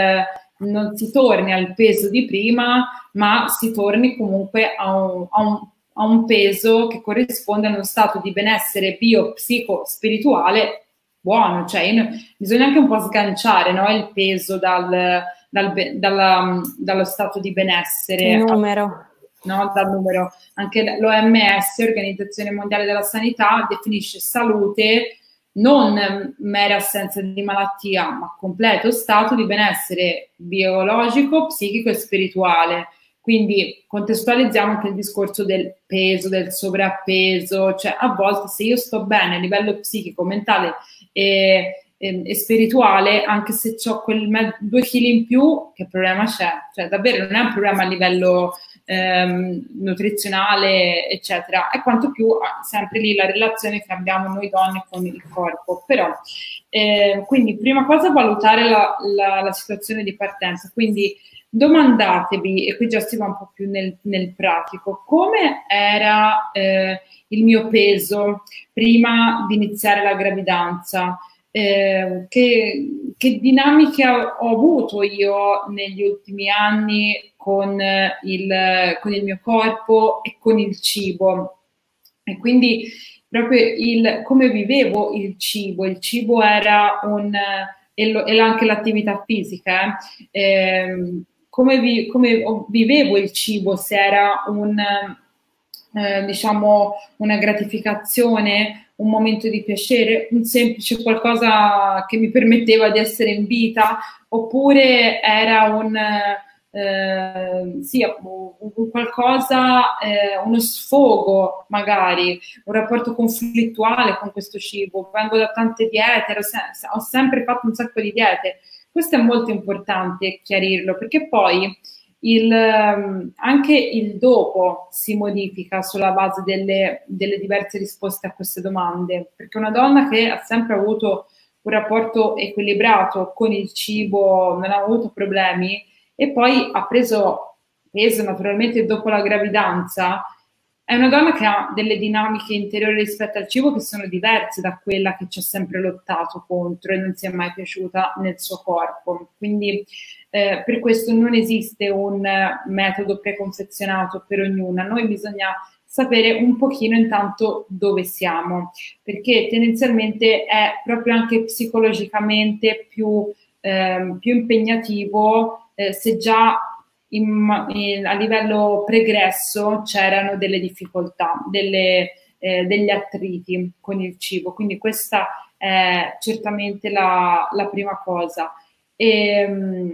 non si torni al peso di prima, ma si torni comunque a un, a un, a un peso che corrisponde a uno stato di benessere bio-psico-spirituale buono, cioè bisogna anche un po' sganciare, no, il peso dal... Dal, dalla, dallo stato di benessere, numero. No? Dal numero. Anche l'O M S, Organizzazione Mondiale della Sanità, definisce salute non mera assenza di malattia, ma completo stato di benessere biologico, psichico e spirituale. Quindi contestualizziamo anche il discorso del peso, del sovrappeso, cioè a volte se io sto bene a livello psichico, mentale e e spirituale, anche se ho quel me- due chili in più, che problema c'è? Cioè davvero non è un problema a livello ehm, nutrizionale eccetera, e quanto più sempre lì la relazione che abbiamo noi donne con il corpo. Però eh, quindi prima cosa valutare la, la, la situazione di partenza, quindi domandatevi, e qui già si va un po' più nel, nel pratico, come era eh, il mio peso prima di iniziare la gravidanza. Eh, che, che dinamiche ho, ho avuto io negli ultimi anni con il, con il mio corpo e con il cibo, e quindi proprio il come vivevo il cibo. Il cibo era un, e, lo, e anche l'attività fisica, eh, come, vi, come vivevo il cibo, se era un, eh, diciamo, una gratificazione, un momento di piacere, un semplice qualcosa che mi permetteva di essere in vita, oppure era un... Eh, sì, qualcosa, eh, uno sfogo, magari un rapporto conflittuale con questo cibo. Vengo da tante diete, ho sempre fatto un sacco di diete. Questo è molto importante chiarirlo, perché poi il, anche il dopo si modifica sulla base delle, delle diverse risposte a queste domande, perché una donna che ha sempre avuto un rapporto equilibrato con il cibo, non ha avuto problemi, e poi ha preso peso naturalmente dopo la gravidanza, è una donna che ha delle dinamiche interiori rispetto al cibo che sono diverse da quella che ci ha sempre lottato contro e non si è mai piaciuta nel suo corpo. Quindi eh, per questo non esiste un metodo preconfezionato per ognuna. A noi bisogna sapere un pochino intanto dove siamo, perché tendenzialmente è proprio anche psicologicamente più, eh, più impegnativo. Eh, se già in, in, a livello pregresso c'erano delle difficoltà, delle, eh, degli attriti con il cibo, quindi questa è certamente la, la prima cosa. E,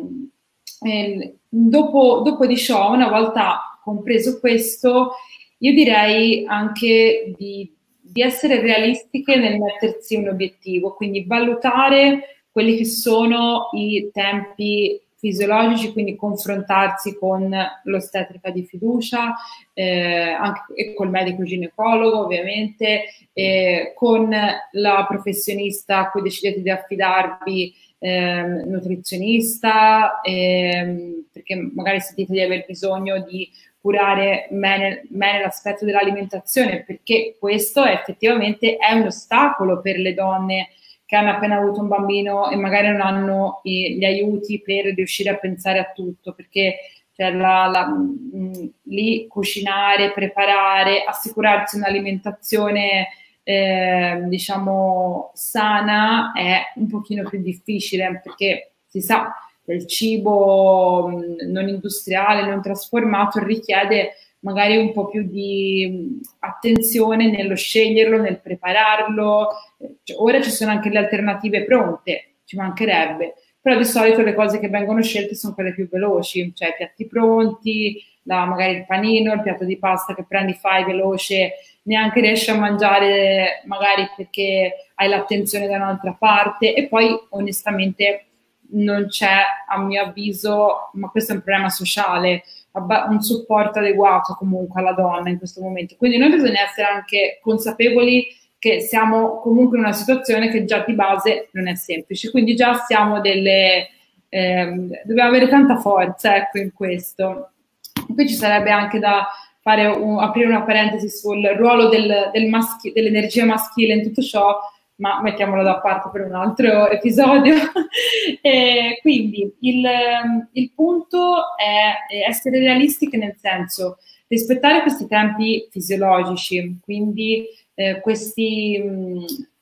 e dopo, dopo di ciò, una volta compreso questo, io direi anche di, di essere realistiche nel mettersi un obiettivo, quindi valutare quelli che sono i tempi fisiologici, quindi confrontarsi con l'ostetrica di fiducia, eh, anche e col medico ginecologo ovviamente, eh, con la professionista a cui decidete di affidarvi, eh, nutrizionista, eh, perché magari sentite di aver bisogno di curare bene, bene l'aspetto dell'alimentazione, perché questo effettivamente è un ostacolo per le donne che hanno appena avuto un bambino e magari non hanno gli aiuti per riuscire a pensare a tutto, perché cioè, la, la, mh, lì cucinare, preparare, assicurarsi un'alimentazione eh, diciamo sana è un pochino più difficile, perché si sa che il cibo non industriale, non trasformato richiede magari un po' più di attenzione nello sceglierlo, nel prepararlo. Cioè, ora ci sono anche le alternative pronte, ci mancherebbe, però di solito le cose che vengono scelte sono quelle più veloci, cioè i piatti pronti, la, magari il panino, il piatto di pasta che prendi, fai veloce, neanche riesci a mangiare magari perché hai l'attenzione da un'altra parte. E poi onestamente non c'è, a mio avviso, ma questo è un problema sociale, un supporto adeguato comunque alla donna in questo momento. Quindi noi bisogna essere anche consapevoli che siamo comunque in una situazione che già di base non è semplice, quindi già siamo delle ehm, dobbiamo avere tanta forza, ecco, in questo. E poi ci sarebbe anche da fare un, aprire una parentesi sul ruolo del, del maschi, dell'energia maschile in tutto ciò, ma mettiamolo da parte per un altro episodio. E quindi il, il punto è essere realistiche, nel senso rispettare questi tempi fisiologici, quindi eh, questi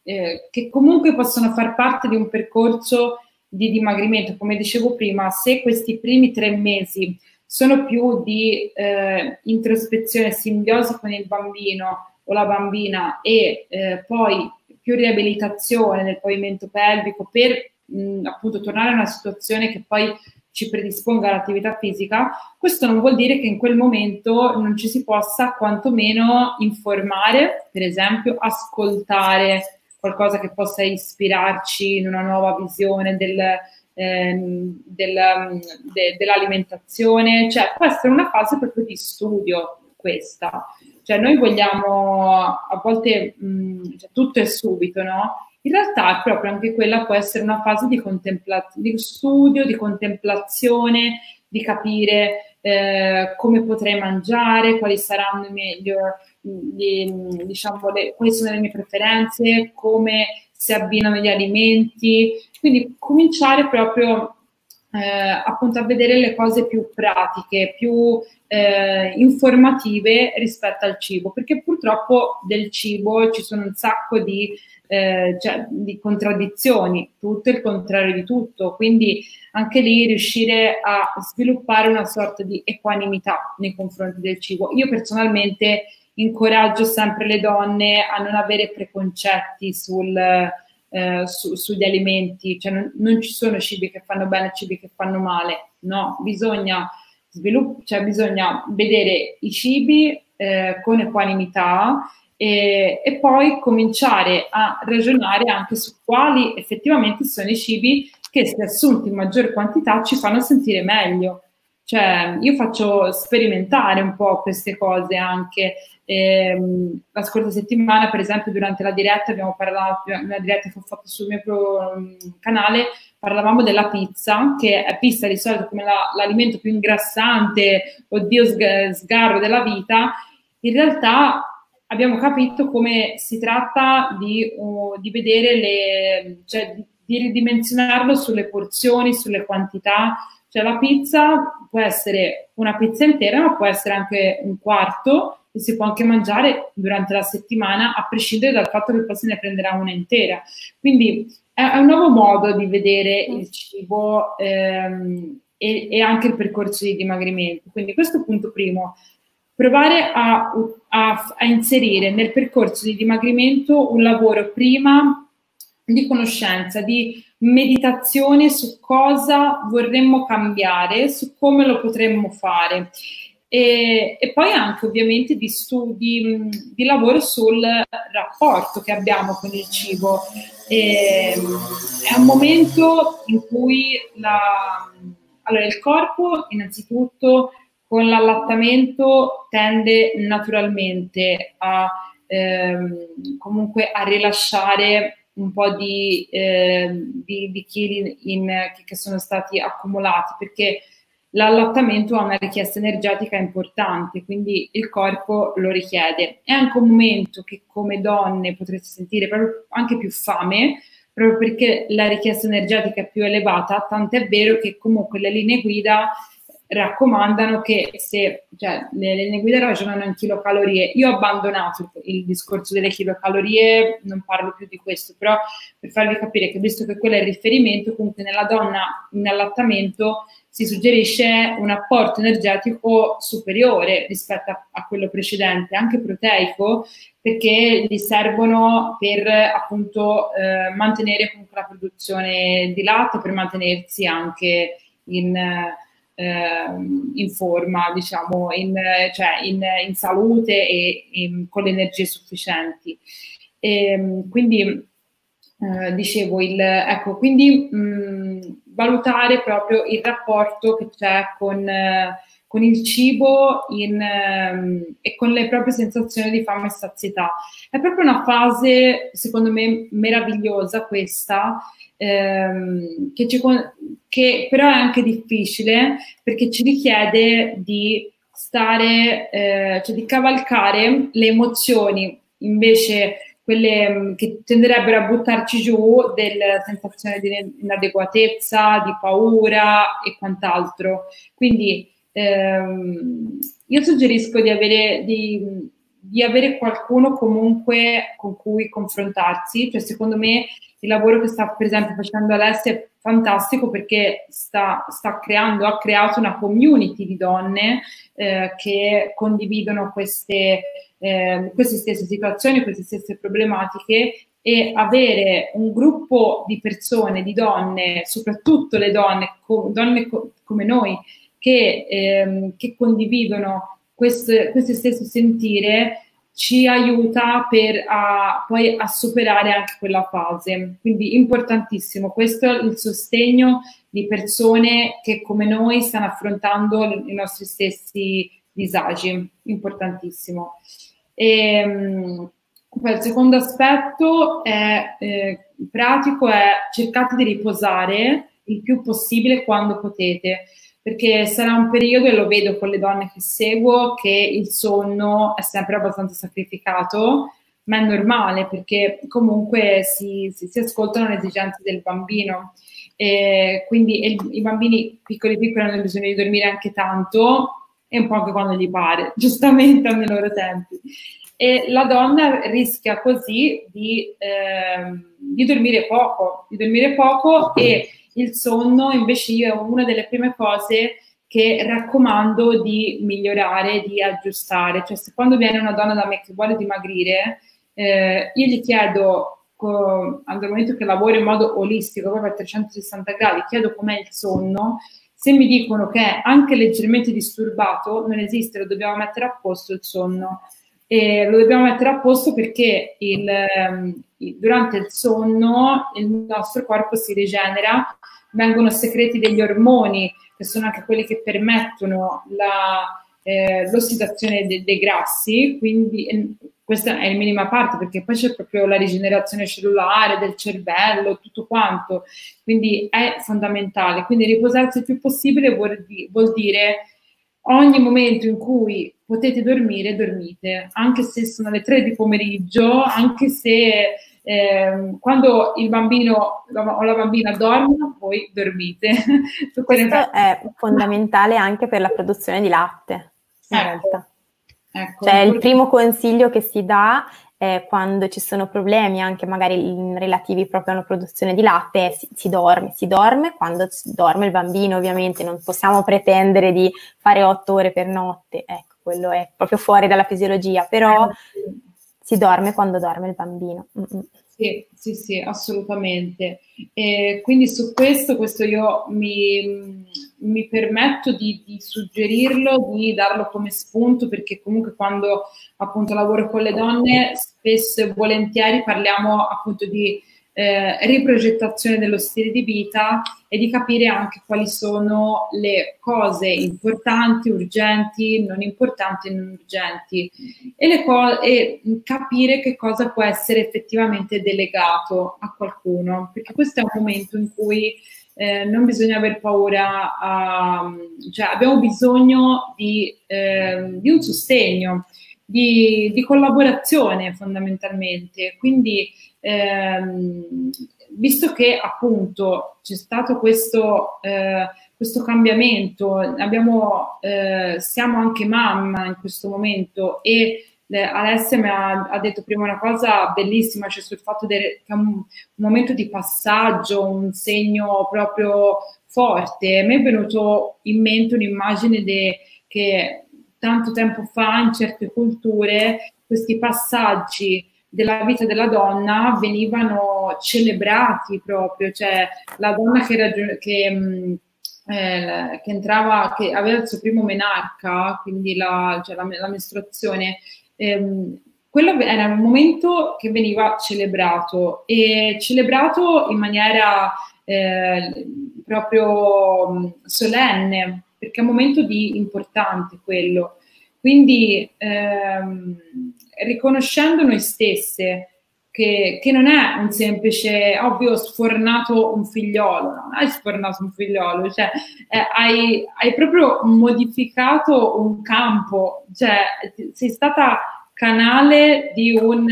eh, che comunque possono far parte di un percorso di dimagrimento. Come dicevo prima, se questi primi tre mesi sono più di eh, introspezione, simbiosi con il bambino o la bambina, e eh, poi più riabilitazione del pavimento pelvico per mh, appunto tornare a una situazione che poi ci predisponga all'attività fisica, questo non vuol dire che in quel momento non ci si possa quantomeno informare, per esempio ascoltare qualcosa che possa ispirarci in una nuova visione del, ehm, del, de, dell'alimentazione. Cioè può essere una fase proprio di studio questa. Cioè noi vogliamo, a volte mh, cioè, tutto è subito, no? In realtà proprio anche quella può essere una fase di, contempla- di studio, di contemplazione, di capire eh, come potrei mangiare, quali saranno i miei, gli, diciamo, le, quali sono le mie preferenze, come si abbinano gli alimenti. Quindi cominciare proprio eh, appunto a vedere le cose più pratiche, più eh, informative rispetto al cibo, perché purtroppo del cibo ci sono un sacco di, eh, cioè, di contraddizioni, tutto il contrario di tutto, quindi anche lì riuscire a sviluppare una sorta di equanimità nei confronti del cibo. Io personalmente incoraggio sempre le donne a non avere preconcetti sul, eh, su, sugli alimenti, cioè non, non ci sono cibi che fanno bene e cibi che fanno male, no, bisogna, svilupp- cioè bisogna vedere i cibi eh, con equanimità e, e poi cominciare a ragionare anche su quali effettivamente sono i cibi che, se assunti in maggior quantità, ci fanno sentire meglio. Cioè, io faccio sperimentare un po' queste cose anche. Ehm, la scorsa settimana, per esempio, durante la diretta, abbiamo parlato, una diretta che ho fatto sul mio canale, parlavamo della pizza, che è vista di solito come la, l'alimento più ingrassante, oddio sgarro della vita. In realtà abbiamo capito come si tratta di, uh, di vedere le... Cioè, di ridimensionarlo sulle porzioni, sulle quantità. Cioè la pizza può essere una pizza intera, ma può essere anche un quarto, e si può anche mangiare durante la settimana, a prescindere dal fatto che poi se ne prenderà una intera. Quindi è un nuovo modo di vedere il cibo ehm, e, e anche il percorso di dimagrimento. Quindi questo è il punto primo. Provare a, a, a inserire nel percorso di dimagrimento un lavoro prima di conoscenza, di meditazione su cosa vorremmo cambiare, su come lo potremmo fare, e, e poi anche ovviamente di studi, di lavoro sul rapporto che abbiamo con il cibo. E, è un momento in cui la, allora il corpo innanzitutto con l'allattamento tende naturalmente a ehm, comunque a rilasciare un po' di, eh, di, di chili in, in, che sono stati accumulati, perché l'allattamento ha una richiesta energetica importante, quindi il corpo lo richiede. È anche un momento che come donne potrete sentire proprio anche più fame, proprio perché la richiesta energetica è più elevata, tant'è vero che comunque le linee guida raccomandano che se, cioè, le linee guida ragionano in chilocalorie. Io ho abbandonato il discorso delle chilocalorie, non parlo più di questo, però per farvi capire che, visto che quello è il riferimento, comunque nella donna in allattamento si suggerisce un apporto energetico superiore rispetto a, a quello precedente, anche proteico, perché gli servono per appunto eh, mantenere comunque la produzione di latte, per mantenersi anche in eh, in forma, diciamo, in, cioè in, in salute e in, con le energie sufficienti. E, quindi, eh, dicevo, il, ecco, quindi mh, valutare proprio il rapporto che c'è con, eh, con il cibo in, eh, e con le proprie sensazioni di fame e sazietà. È proprio una fase, secondo me, meravigliosa questa, ehm, che ci che però è anche difficile, perché ci richiede di stare, eh, cioè di cavalcare le emozioni, invece quelle che tenderebbero a buttarci giù, della sensazione di inadeguatezza, di paura e quant'altro. Quindi ehm, io suggerisco di avere, di, di avere qualcuno comunque con cui confrontarsi. Cioè, secondo me il lavoro che sta per esempio facendo Alessia è fantastico, perché sta, sta creando, ha creato una community di donne eh, che condividono queste, eh, queste stesse situazioni, queste stesse problematiche, e avere un gruppo di persone, di donne, soprattutto le donne, co- donne co- come noi, che, ehm, che condividono queste, queste stesse sentire, ci aiuta per a, poi a superare anche quella fase. Quindi importantissimo, questo è il sostegno di persone che come noi stanno affrontando i nostri stessi disagi, importantissimo. E, poi il secondo aspetto è, eh, pratico, è cercate di riposare il più possibile quando potete, perché sarà un periodo, e lo vedo con le donne che seguo, che il sonno è sempre abbastanza sacrificato, ma è normale, perché comunque si, si, si ascoltano le esigenze del bambino. E quindi e i bambini piccoli piccoli hanno bisogno di dormire anche tanto, e un po' anche quando gli pare, giustamente, hanno i loro tempi. E la donna rischia così di, eh, di dormire poco, di dormire poco e il sonno invece io è una delle prime cose che raccomando di migliorare, di aggiustare. Cioè, se quando viene una donna da me che vuole dimagrire, eh, io gli chiedo, co, al momento che lavoro in modo olistico, proprio a trecentosessanta gradi, chiedo com'è il sonno. Se mi dicono che è anche leggermente disturbato, non esiste, lo dobbiamo mettere a posto il sonno. E lo dobbiamo mettere a posto perché il, durante il sonno il nostro corpo si rigenera, vengono secreti degli ormoni, che sono anche quelli che permettono la, eh, l'ossidazione de, dei grassi, quindi questa è la minima parte, perché poi c'è proprio la rigenerazione cellulare, del cervello, tutto quanto, quindi è fondamentale. Quindi riposarsi il più possibile vuol, di, vuol dire ogni momento in cui potete dormire, dormite, anche se sono le tre di pomeriggio, anche se... Eh, quando il bambino o la bambina dorme, voi dormite. Questo è fondamentale anche per la produzione di latte, in ecco, realtà. Ecco, cioè, il primo consiglio che si dà è quando ci sono problemi, anche magari relativi proprio alla produzione di latte, si, si dorme, si dorme quando si dorme il bambino, ovviamente, non possiamo pretendere di fare otto ore per notte, ecco, quello è proprio fuori dalla fisiologia, però... Eh, si dorme quando dorme il bambino. Mm-mm. Sì, sì, sì, assolutamente. E quindi su questo, questo io mi, mi permetto di, di suggerirlo, di darlo come spunto, perché comunque quando appunto lavoro con le donne spesso e volentieri parliamo appunto di eh, riprogettazione dello stile di vita e di capire anche quali sono le cose importanti, urgenti, non importanti e non urgenti, e, le co- e capire che cosa può essere effettivamente delegato a qualcuno, perché questo è un momento in cui eh, non bisogna aver paura, a, cioè abbiamo bisogno di, eh, di un sostegno, di, di collaborazione fondamentalmente, quindi ehm, visto che appunto c'è stato questo, eh, questo cambiamento, abbiamo, eh, siamo anche mamma in questo momento, e eh, Alessia mi ha, ha detto prima una cosa bellissima, cioè sul fatto che è un momento di passaggio, un segno proprio forte. A me è venuto in mente un'immagine de, che tanto tempo fa in certe culture questi passaggi della vita della donna venivano celebrati proprio, cioè la donna che, raggi- che, eh, che entrava, che aveva il suo primo menarca, quindi la, cioè la, la mestruazione, ehm, quello era un momento che veniva celebrato, e celebrato in maniera eh, proprio solenne, perché è un momento di importante quello. Quindi ehm, riconoscendo noi stesse che, che non è un semplice ovvio, ho sfornato un figliolo, non hai sfornato un figliolo, cioè eh, hai, hai proprio modificato un campo, cioè sei stata canale di, un,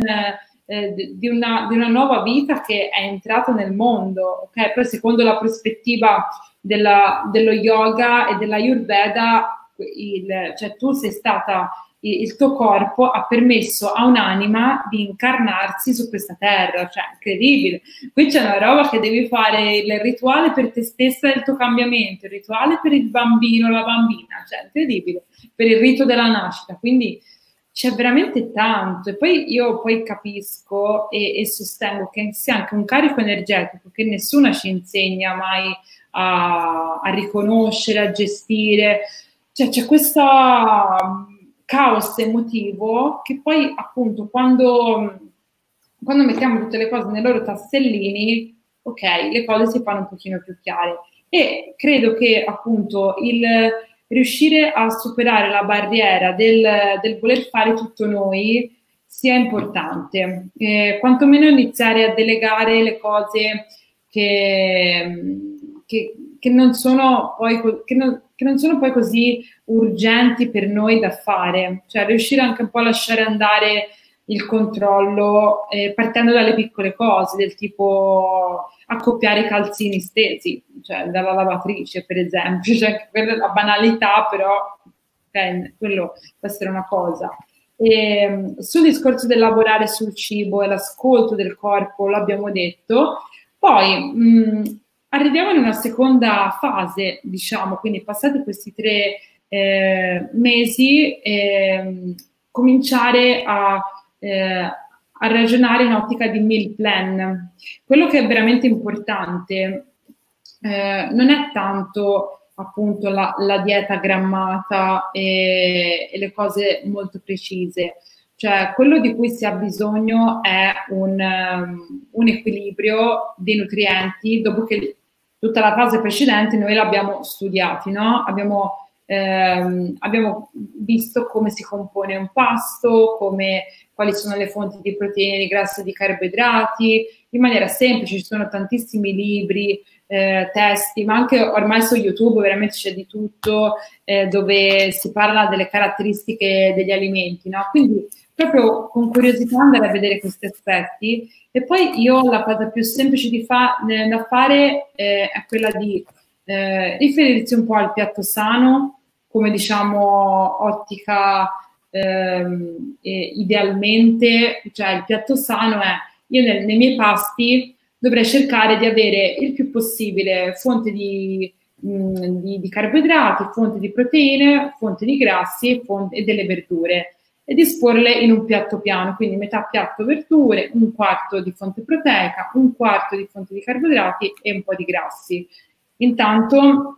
eh, di, una, di una nuova vita che è entrata nel mondo, ok? Poi secondo la prospettiva della, dello yoga e dell'Ayurveda, Il, cioè tu sei stata, il, il tuo corpo ha permesso a un'anima di incarnarsi su questa terra, cioè incredibile. Qui c'è una roba che devi fare il rituale per te stessa del tuo cambiamento, il rituale per il bambino, la bambina, cioè incredibile, per il rito della nascita, quindi c'è veramente tanto. E poi io poi capisco e, e sostengo che sia anche un carico energetico che nessuna ci insegna mai a, a riconoscere, a gestire. Cioè c'è questo caos emotivo che poi appunto quando, quando mettiamo tutte le cose nei loro tassellini, ok, le cose si fanno un pochino più chiare, e credo che appunto il riuscire a superare la barriera del, del voler fare tutto noi sia importante, eh, quantomeno iniziare a delegare le cose che, che, che non sono poi... Che non, che non sono poi così urgenti per noi da fare, cioè riuscire anche un po' a lasciare andare il controllo, eh, partendo dalle piccole cose, del tipo accoppiare i calzini stesi, cioè dalla lavatrice, per esempio, cioè quella è la banalità, però okay, quello può essere una cosa. E, sul discorso del lavorare sul cibo e l'ascolto del corpo, l'abbiamo detto. Poi mh, arriviamo in una seconda fase, diciamo, quindi passati questi tre eh, mesi, eh, cominciare a Eh, a ragionare in ottica di meal plan. Quello che è veramente importante eh, non è tanto appunto la, la dieta grammata e, e le cose molto precise, cioè quello di cui si ha bisogno è un, um, un equilibrio dei nutrienti, dopo che tutta la fase precedente noi l'abbiamo studiati, no? Abbiamo Eh, abbiamo visto come si compone un pasto, come, quali sono le fonti di proteine, di grassi e di carboidrati, in maniera semplice. Ci sono tantissimi libri, eh, testi, ma anche ormai su YouTube veramente c'è di tutto, eh, dove si parla delle caratteristiche degli alimenti, no? Quindi proprio con curiosità andare a vedere questi aspetti. E poi io la cosa più semplice di fa, eh, da fare eh, è quella di eh, riferirsi un po' al piatto sano, come diciamo ottica ehm, eh, idealmente, cioè il piatto sano è, io nel, nei miei pasti dovrei cercare di avere il più possibile fonte di, mh, di, di carboidrati, fonte di proteine, fonte di grassi fonte, e delle verdure, e disporle in un piatto piano, quindi metà piatto verdure, un quarto di fonte proteica, un quarto di fonte di carboidrati e un po' di grassi. Intanto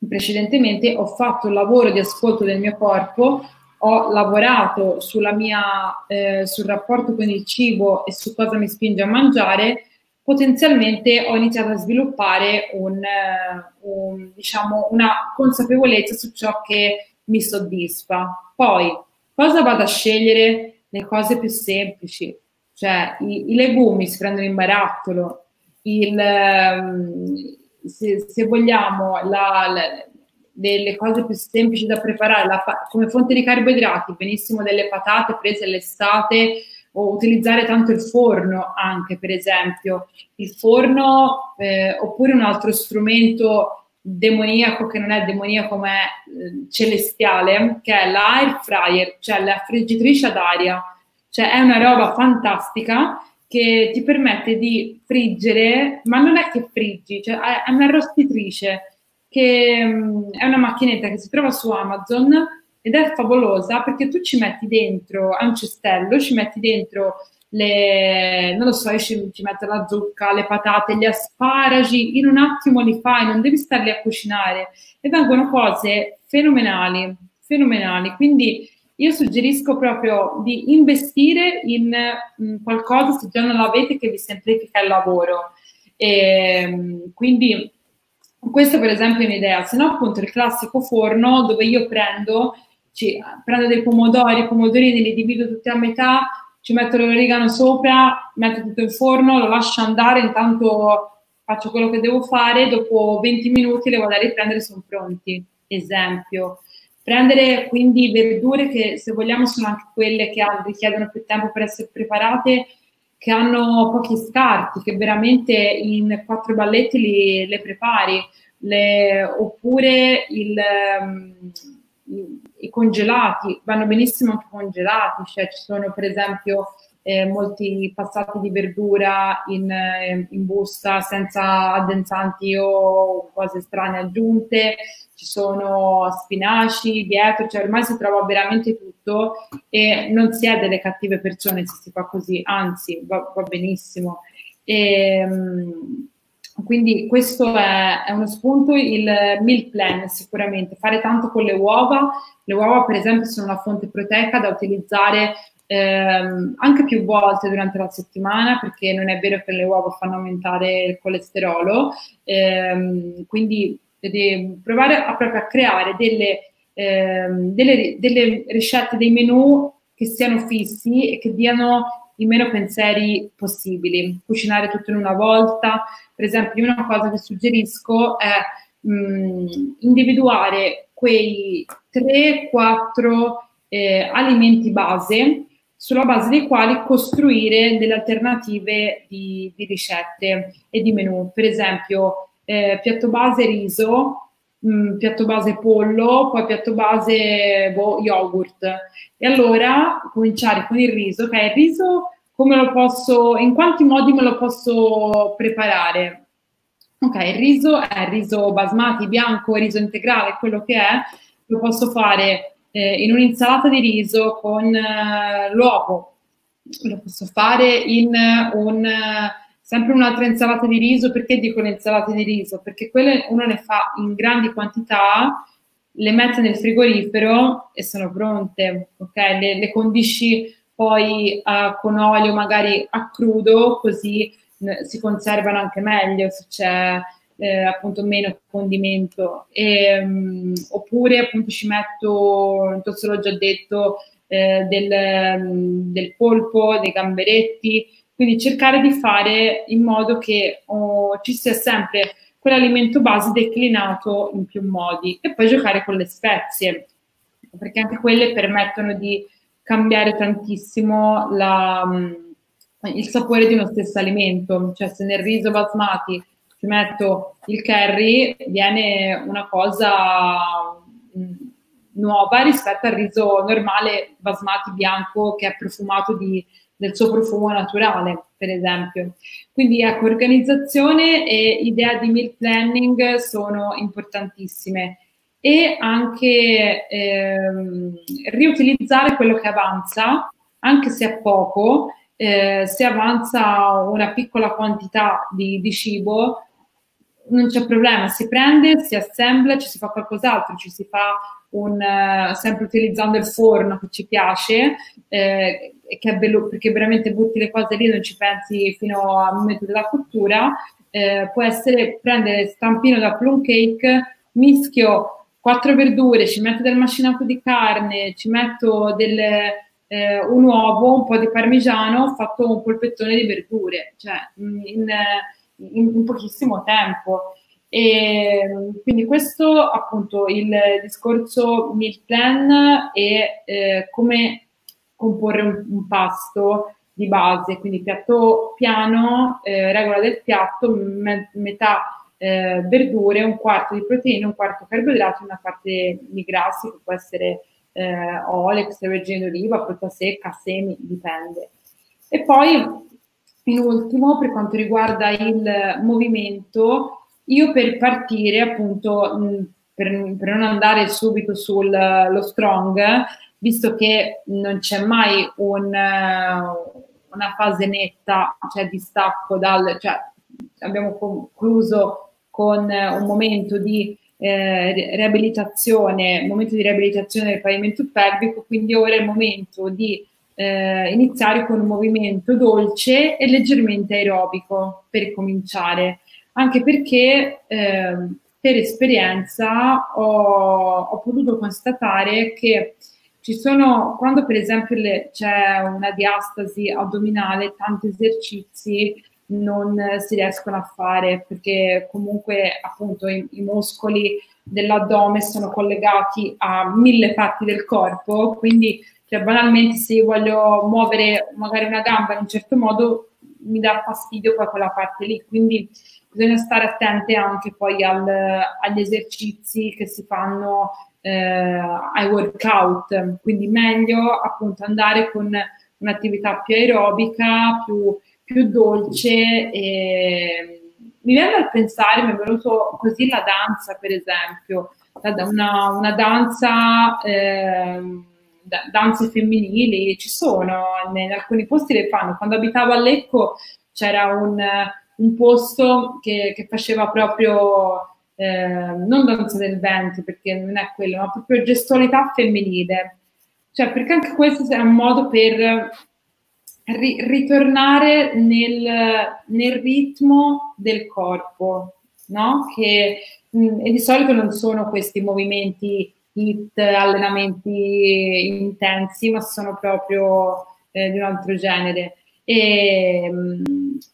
precedentemente ho fatto il lavoro di ascolto del mio corpo, ho lavorato sulla mia, eh, sul rapporto con il cibo e su cosa mi spinge a mangiare. Potenzialmente ho iniziato a sviluppare un, un, diciamo, una consapevolezza su ciò che mi soddisfa. Poi, cosa vado a scegliere? Le cose più semplici, cioè i, i legumi si prendono in barattolo, il... Se, se vogliamo la, la, delle cose più semplici da preparare, la, come fonte di carboidrati, benissimo delle patate prese l'estate, o utilizzare tanto il forno anche, per esempio, il forno eh, oppure un altro strumento demoniaco, che non è demoniaco ma è eh, celestiale, che è la air fryer, cioè la friggitrice ad aria, cioè è una roba fantastica che ti permette di friggere, ma non è che friggi, cioè è un'arrostitrice, che è una macchinetta che si trova su Amazon ed è favolosa perché tu ci metti dentro, a un cestello, ci metti dentro le, non lo so, io ci, ci metto la zucca, le patate, gli asparagi, in un attimo li fai, non devi starli a cucinare, e vengono cose fenomenali, fenomenali, quindi... Io suggerisco proprio di investire in mh, qualcosa, se già non l'avete, che vi semplifica il lavoro. E, mh, quindi questa per esempio è un'idea, se no appunto il classico forno dove io prendo, ci, prendo dei pomodori, i pomodorini li divido tutti a metà, ci metto l'origano sopra, metto tutto in forno, lo lascio andare, intanto faccio quello che devo fare, dopo venti minuti le vado a riprendere, sono pronti, esempio. Prendere quindi verdure che, se vogliamo, sono anche quelle che richiedono più tempo per essere preparate, che hanno pochi scarti, che veramente in quattro balletti li, le prepari, le, oppure il, um, i congelati, vanno benissimo anche congelati, cioè ci sono per esempio eh, molti passati di verdura in, in busta senza addensanti o cose strane aggiunte, ci sono spinaci, dietro, cioè ormai si trova veramente tutto e non si è delle cattive persone se si fa così, anzi va, va benissimo. E, quindi questo è, è uno spunto, il meal plan sicuramente, fare tanto con le uova, le uova per esempio sono una fonte proteica da utilizzare ehm, anche più volte durante la settimana, perché non è vero che le uova fanno aumentare il colesterolo, ehm, quindi di provare a, proprio a creare delle, eh, delle, delle ricette, dei menù che siano fissi e che diano i meno pensieri possibili, cucinare tutto in una volta. Per esempio, una cosa che suggerisco è mh, individuare quei tre quattro eh, alimenti base sulla base dei quali costruire delle alternative di, di ricette e di menù. Per esempio, eh, piatto base riso, mh, piatto base pollo, poi piatto base boh, yogurt. E allora cominciare con il riso. Ok, il riso come lo posso, in quanti modi me lo posso preparare? Ok, il riso è riso basmati, bianco, riso integrale, quello che è, lo posso fare Eh, in un'insalata di riso con eh, l'uovo, lo posso fare in un, sempre un'altra insalata di riso. Perché dico l'insalata di riso? Perché quelle uno le fa in grandi quantità, le mette nel frigorifero e sono pronte, ok? Le, le condisci poi eh, con olio magari a crudo, così eh, si conservano anche meglio se c'è Eh, appunto meno condimento, e, um, oppure appunto ci metto, forse l'ho già detto, eh, del, um, del polpo, dei gamberetti, quindi cercare di fare in modo che oh, ci sia sempre quell'alimento base declinato in più modi, e poi giocare con le spezie, perché anche quelle permettono di cambiare tantissimo la, um, il sapore di uno stesso alimento. Cioè, se nel riso basmati ci metto il curry, viene una cosa nuova rispetto al riso normale basmati bianco, che è profumato di, del suo profumo naturale, per esempio. Quindi ecco, organizzazione e idea di meal planning sono importantissime, e anche ehm, riutilizzare quello che avanza, anche se è poco. Eh, se avanza una piccola quantità di, di cibo, non c'è problema, si prende, si assembla, ci si fa qualcos'altro, ci si fa un, eh, sempre utilizzando il forno che ci piace, eh, che è bello, perché veramente butti le cose lì, non ci pensi fino al momento della cottura. Eh, può essere prendere stampino da plum cake, mischio quattro verdure, ci metto del macinato di carne, ci metto del Eh, un uovo, un po' di parmigiano, ho fatto un polpettone di verdure, cioè in, in, in pochissimo tempo. E quindi questo appunto il discorso meal plan e eh, come comporre un, un pasto di base, quindi piatto piano, eh, regola del piatto, me, metà eh, verdure, un quarto di proteine, un quarto carboidrati, una parte di grassi, che può essere Eh, olio, extravergine d'oliva, frutta secca, semi, dipende. E poi, in ultimo, per quanto riguarda il movimento, io per partire, appunto, mh, per, per non andare subito sullo strong, visto che non c'è mai un, una fase netta, cioè di stacco dal, cioè abbiamo concluso con un momento di Eh, riabilitazione, momento di riabilitazione del pavimento pelvico, quindi ora è il momento di eh, iniziare con un movimento dolce e leggermente aerobico per cominciare, anche perché eh, per esperienza ho, ho potuto constatare che ci sono, quando per esempio le, c'è una diastasi addominale, tanti esercizi non si riescono a fare, perché comunque appunto i, i muscoli dell'addome sono collegati a mille parti del corpo, quindi cioè, banalmente se voglio muovere magari una gamba in un certo modo mi dà fastidio poi quella parte lì, quindi bisogna stare attenti anche poi al, agli esercizi che si fanno eh, ai workout, quindi meglio appunto andare con un'attività più aerobica, più più dolce. E mi viene da pensare, mi è venuto così la danza, per esempio, una, una danza, eh, danze femminili, ci sono, in alcuni posti le fanno. Quando abitavo a Lecco c'era un, un posto che, che faceva proprio, eh, non danza del vento, perché non è quello, ma proprio gestualità femminile, cioè perché anche questo è un modo per ritornare nel, nel ritmo del corpo, no? Che mh, e di solito non sono questi movimenti hit, allenamenti intensi, ma sono proprio eh, di un altro genere. E, mh,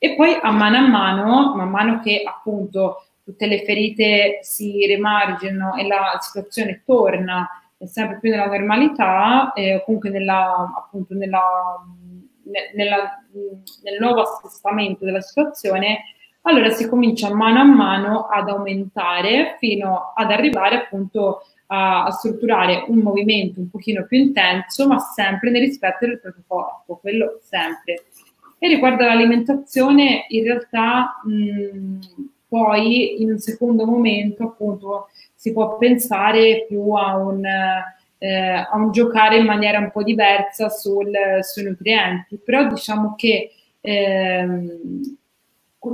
e poi a mano a mano, man mano che appunto tutte le ferite si rimarginano e la situazione torna sempre più nella normalità e comunque nella, appunto nella, nella, nel nuovo assestamento della situazione, allora si comincia mano a mano ad aumentare fino ad arrivare appunto a, a strutturare un movimento un pochino più intenso, ma sempre nel rispetto del proprio corpo, quello sempre. E riguardo all'alimentazione, in realtà mh, poi in un secondo momento appunto si può pensare più a un, eh, a un giocare in maniera un po' diversa sul, sui nutrienti, però diciamo che ehm,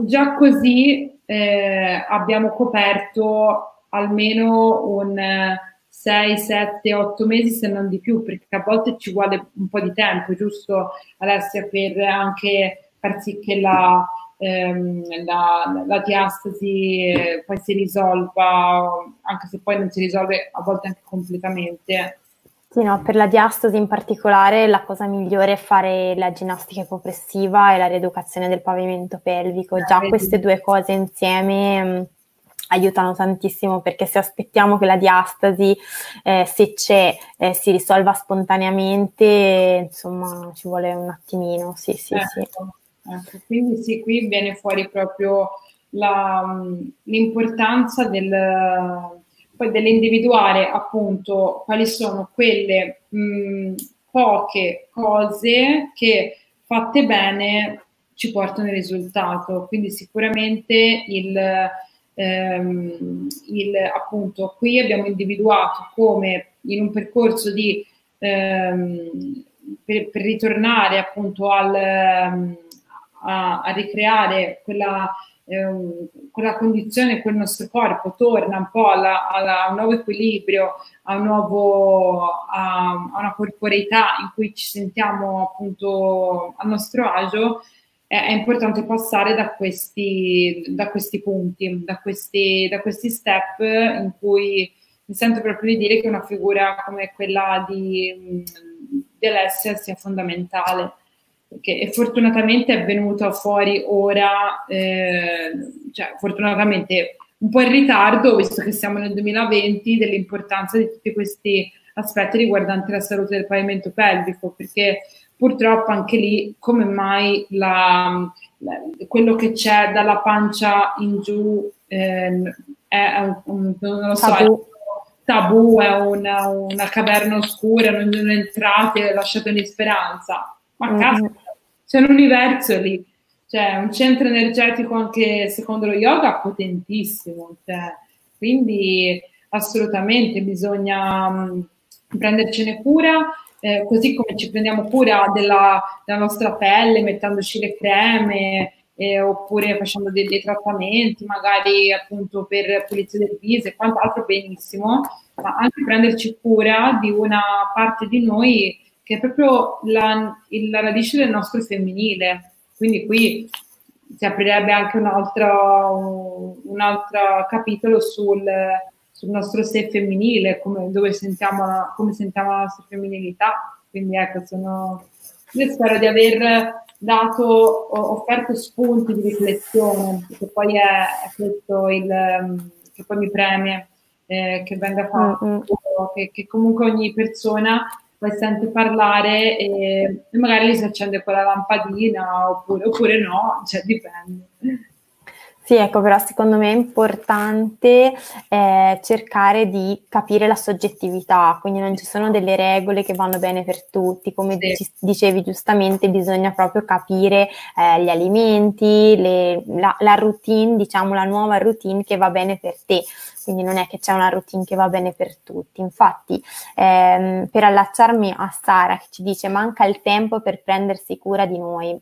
già così eh, abbiamo coperto almeno un sei, sette, otto mesi, se non di più, perché a volte ci vuole un po' di tempo, giusto Alessia, per anche far sì che la, ehm, la, la diastasi poi si risolva, anche se poi non si risolve a volte anche completamente. Sì, no, per la diastasi in particolare la cosa migliore è fare la ginnastica ipopressiva e la rieducazione del pavimento pelvico. Eh, Già queste due cose insieme mh, aiutano tantissimo, perché se aspettiamo che la diastasi, eh, se c'è, eh, si risolva spontaneamente, insomma ci vuole un attimino. Sì, sì, eh, sì. Eh, quindi sì, qui viene fuori proprio la, l'importanza del... poi dell'individuare appunto quali sono quelle mh, poche cose che fatte bene ci portano il risultato. Quindi sicuramente il, ehm, il appunto qui abbiamo individuato come in un percorso di ehm, per, per ritornare appunto al, a, a ricreare quella quella condizione, quel nostro corpo torna un po' alla, alla, a un nuovo equilibrio, a, un nuovo, a, a una corporeità in cui ci sentiamo appunto a nostro agio, è, è importante passare da questi, da questi punti, da questi, da questi step in cui mi sento proprio di dire che una figura come quella di, di Alessia sia fondamentale. Perché fortunatamente è venuta fuori ora, eh, cioè fortunatamente un po' in ritardo, visto che siamo nel duemilaventi, dell'importanza di tutti questi aspetti riguardanti la salute del pavimento pelvico, perché purtroppo anche lì, come mai la, la, quello che c'è dalla pancia in giù eh, è un, non lo so, tabù, tabù è una, una caverna oscura, non, non entrate, lasciate ogni speranza. Ma cazzo, c'è un universo lì, cioè un centro energetico anche secondo lo yoga potentissimo, cioè, quindi assolutamente bisogna mh, prendercene cura, eh, così come ci prendiamo cura della, della nostra pelle mettendoci le creme eh, oppure facendo dei, dei trattamenti magari appunto per pulizia del viso e quant'altro, benissimo, ma anche prenderci cura di una parte di noi che è proprio la, la radice del nostro femminile. Quindi qui si aprirebbe anche un altro, un altro capitolo sul, sul nostro sé femminile, come, dove sentiamo, come sentiamo la nostra femminilità. Quindi ecco, sono, io spero di aver dato, offerto spunti di riflessione, che poi è, è questo il, che poi mi preme, eh, che venga fatto, mm-hmm. che, che comunque ogni persona poi sente parlare e magari lì si accende quella lampadina oppure, oppure no, cioè dipende. Sì, ecco, però secondo me è importante eh, cercare di capire la soggettività, quindi non ci sono delle regole che vanno bene per tutti, come sì. dici, dicevi giustamente, bisogna proprio capire eh, gli alimenti, le, la, la routine, diciamo la nuova routine che va bene per te. Quindi non è che c'è una routine che va bene per tutti. Infatti, ehm, per allacciarmi a Sara che ci dice manca il tempo per prendersi cura di noi.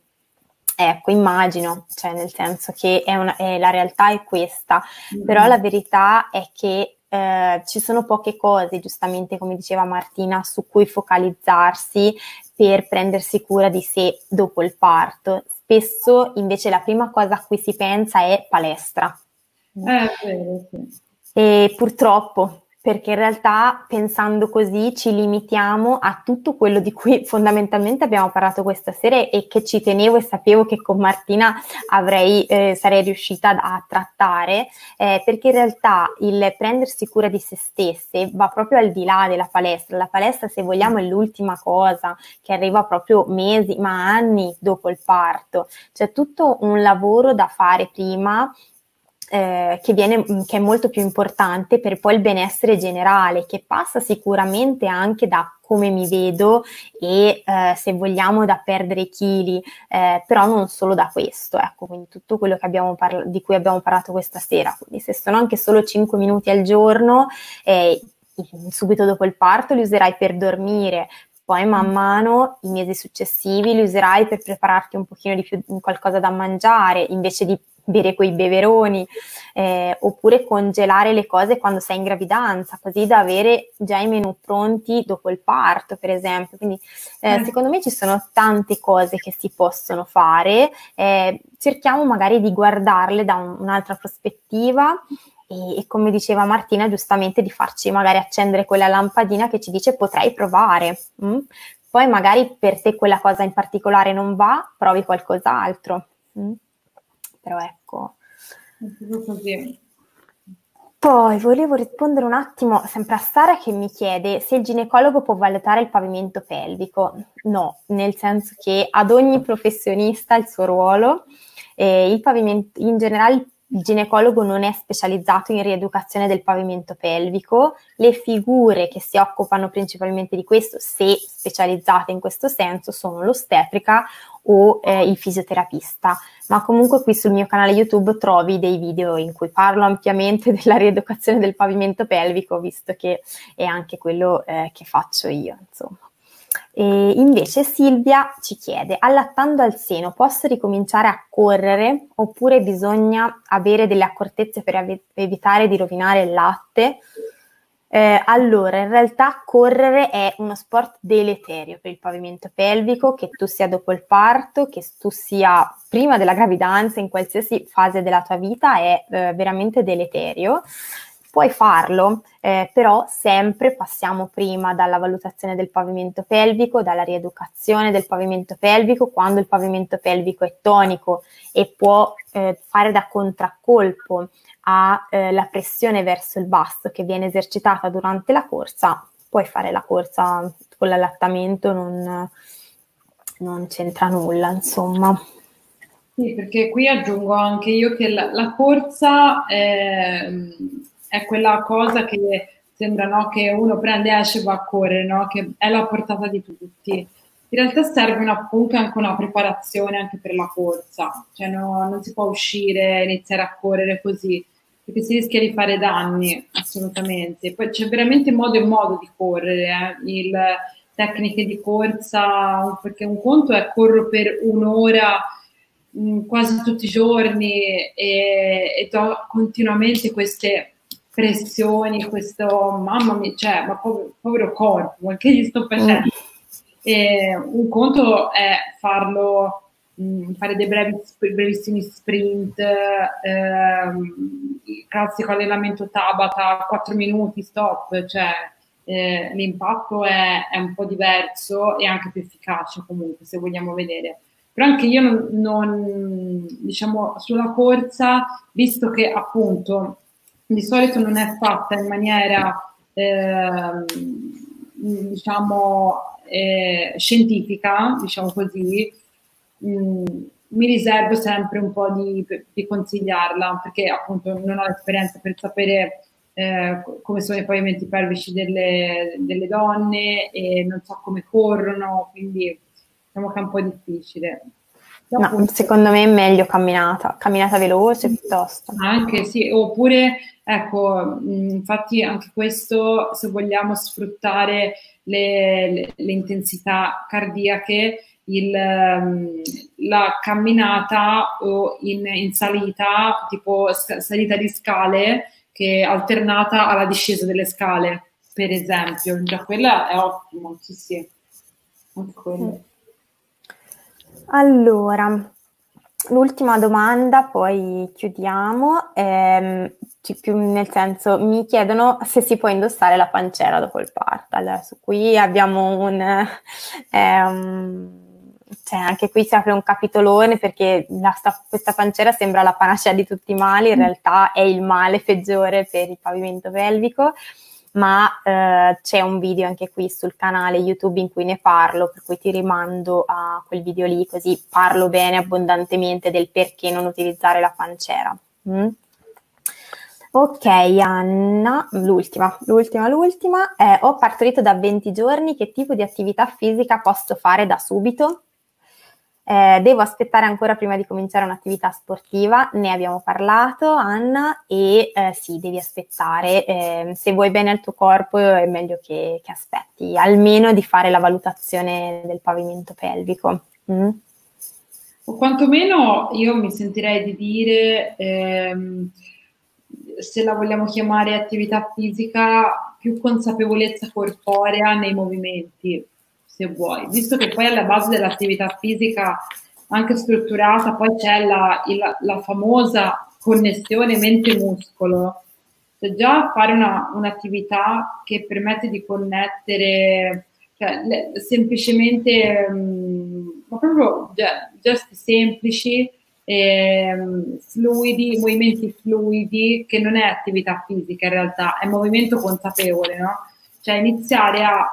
Ecco, immagino, cioè nel senso che è una, è, la realtà è questa, mm-hmm. però la verità è che eh, ci sono poche cose, giustamente come diceva Martina, su cui focalizzarsi per prendersi cura di sé dopo il parto. Spesso invece la prima cosa a cui si pensa è palestra. Eh, sì, sì. E purtroppo perché in realtà pensando così ci limitiamo a tutto quello di cui fondamentalmente abbiamo parlato questa sera e che ci tenevo e sapevo che con Martina avrei, eh, sarei riuscita a trattare, eh, perché in realtà il prendersi cura di se stesse va proprio al di là della palestra. La palestra, se vogliamo, è l'ultima cosa che arriva proprio mesi, ma anni dopo il parto. C'è tutto un lavoro da fare prima, Eh, che, viene, che è molto più importante per poi il benessere generale, che passa sicuramente anche da come mi vedo e eh, se vogliamo da perdere chili, eh, però non solo da questo, ecco, quindi tutto quello che abbiamo parla- di cui abbiamo parlato questa sera, quindi se sono anche solo cinque minuti al giorno, eh, subito dopo il parto li userai per dormire, poi man mano i mesi successivi li userai per prepararti un pochino di più qualcosa da mangiare invece di bere quei beveroni, eh, oppure congelare le cose quando sei in gravidanza, così da avere già i menù pronti dopo il parto, per esempio. Quindi eh, secondo me ci sono tante cose che si possono fare, eh, cerchiamo magari di guardarle da un, un'altra prospettiva e, e come diceva Martina giustamente, di farci magari accendere quella lampadina che ci dice potrei provare, mm? Poi magari per te quella cosa in particolare non va, provi qualcos'altro, mm? Però ecco, poi volevo rispondere un attimo sempre a Sara che mi chiede se il ginecologo può valutare il pavimento pelvico. No, nel senso che ad ogni professionista il suo ruolo, eh, il pavimento in generale. Il ginecologo non è specializzato in rieducazione del pavimento pelvico, le figure che si occupano principalmente di questo, se specializzate in questo senso, sono l'ostetrica o eh, il fisioterapista, ma comunque qui sul mio canale YouTube trovi dei video in cui parlo ampiamente della rieducazione del pavimento pelvico, visto che è anche quello eh, che faccio io, insomma. E invece Silvia ci chiede: allattando al seno posso ricominciare a correre oppure bisogna avere delle accortezze per av- evitare di rovinare il latte? Eh, allora, in realtà correre è uno sport deleterio per il pavimento pelvico, che tu sia dopo il parto, che tu sia prima della gravidanza, in qualsiasi fase della tua vita è eh, veramente deleterio. Puoi farlo, eh, però sempre passiamo prima dalla valutazione del pavimento pelvico, dalla rieducazione del pavimento pelvico, quando il pavimento pelvico è tonico e può eh, fare da contraccolpo alla eh, pressione verso il basso che viene esercitata durante la corsa. Puoi fare la corsa con l'allattamento, non, non c'entra nulla, insomma. Sì, perché qui aggiungo anche io che la, la corsa è... è quella cosa che sembra, no, che uno prende e esce e va a correre, no? Che è la portata di tutti. In realtà serve una, appunto anche una preparazione anche per la corsa, cioè no, non si può uscire e iniziare a correre così, perché si rischia di fare danni, assolutamente. Poi c'è veramente modo e modo di correre, eh? Il, tecniche di corsa, perché un conto è corro per un'ora mh, quasi tutti i giorni e, e do continuamente queste... pressioni, questo, mamma mia, cioè, ma povero, povero corpo, ma che gli sto facendo? E un conto è farlo, mh, fare dei brevi, brevissimi sprint, ehm, il classico allenamento Tabata, quattro minuti, stop, cioè eh, l'impatto è, è un po' diverso e anche più efficace comunque, se vogliamo vedere. Però anche io non, non diciamo, sulla corsa, visto che appunto di solito non è fatta in maniera eh, diciamo eh, scientifica, diciamo così, mh, mi riservo sempre un po' di, di consigliarla, perché appunto non ho l'esperienza per sapere eh, come sono i pavimenti pelvici delle, delle donne e non so come corrono, quindi diciamo che è un po' difficile. No, appunto, secondo me è meglio camminata, camminata veloce piuttosto. Anche sì, oppure ecco, infatti anche questo, se vogliamo sfruttare le, le, le intensità cardiache, il, la camminata o in, in salita, tipo salita di scale, che è alternata alla discesa delle scale, per esempio, già quella è ottima, sì sì, anche quella. Allora, l'ultima domanda, poi chiudiamo, ehm, più nel senso, mi chiedono se si può indossare la panciera dopo il parto. Allora, su qui abbiamo un... Ehm, cioè anche qui si apre un capitolone, perché la, sta, questa panciera sembra la panacea di tutti i mali, in realtà è il male peggiore per il pavimento pelvico, ma eh, c'è un video anche qui sul canale YouTube in cui ne parlo, per cui ti rimando a quel video lì, così parlo bene abbondantemente del perché non utilizzare la panciera. Mm? Ok, Anna, l'ultima, l'ultima, l'ultima. Eh, ho partorito da venti giorni, che tipo di attività fisica posso fare da subito? Eh, devo aspettare ancora prima di cominciare un'attività sportiva? Ne abbiamo parlato, Anna, e eh, sì, devi aspettare. Eh, se vuoi bene al tuo corpo è meglio che, che aspetti, almeno di fare la valutazione del pavimento pelvico. Mm. O quantomeno io mi sentirei di dire, ehm, se la vogliamo chiamare attività fisica, più consapevolezza corporea nei movimenti, se vuoi, visto che poi alla base dell'attività fisica anche strutturata poi c'è la, il, la famosa connessione mente-muscolo, cioè già fare una, un'attività che permette di connettere, cioè, le, semplicemente, mh, ma proprio gesti semplici, ehm, fluidi, movimenti fluidi, che non è attività fisica in realtà, è movimento consapevole, no? Cioè iniziare a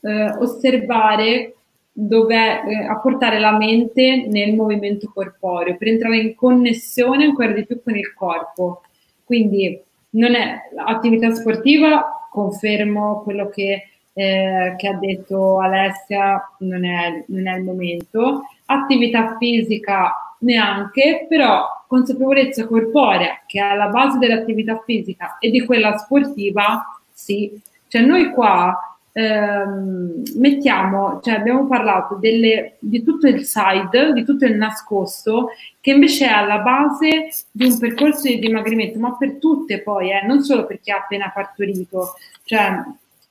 Eh, osservare dov'è, eh, a portare la mente nel movimento corporeo per entrare in connessione ancora di più con il corpo. Quindi non è attività sportiva, confermo quello che, eh, che ha detto Alessia, non è, non è il momento. Attività fisica neanche, però consapevolezza corporea, che è alla base dell'attività fisica, e di quella sportiva sì. Cioè noi qua Ehm, mettiamo, cioè abbiamo parlato delle, di tutto il side, di tutto il nascosto, che invece è alla base di un percorso di dimagrimento, ma per tutte poi, eh, non solo per chi ha appena partorito, cioè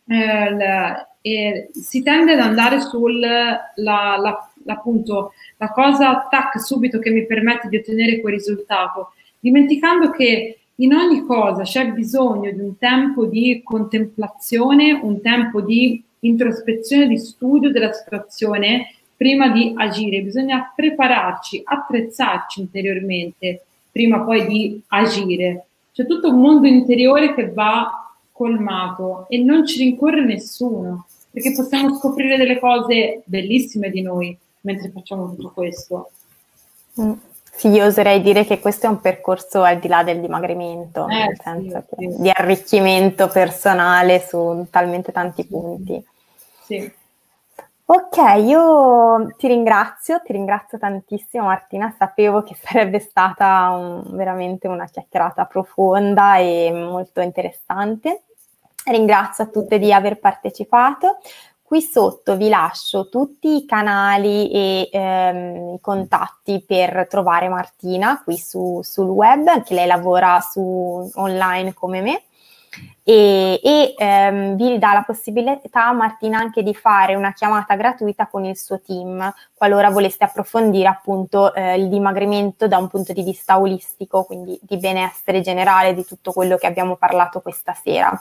eh, la, eh, si tende ad andare sul la, la, appunto, la cosa tac subito che mi permette di ottenere quel risultato, dimenticando che in ogni cosa c'è bisogno di un tempo di contemplazione, un tempo di introspezione, di studio della situazione prima di agire. Bisogna prepararci, attrezzarci interiormente prima poi di agire. C'è tutto un mondo interiore che va colmato e non ci rincorre nessuno, perché possiamo scoprire delle cose bellissime di noi mentre facciamo tutto questo. Mm. Sì, io oserei dire che questo è un percorso al di là del dimagrimento, eh, nel senso sì, che sì. Di arricchimento personale su talmente tanti punti. Sì. Ok, io ti ringrazio, ti ringrazio tantissimo Martina, sapevo che sarebbe stata un, veramente una chiacchierata profonda e molto interessante. Ringrazio a tutte di aver partecipato. Qui sotto vi lascio tutti i canali e ehm, i contatti per trovare Martina qui su, sul web, anche lei lavora su, online come me, e, e ehm, vi dà la possibilità Martina anche di fare una chiamata gratuita con il suo team, qualora voleste approfondire appunto eh, il dimagrimento da un punto di vista olistico, quindi di benessere generale, di tutto quello che abbiamo parlato questa sera.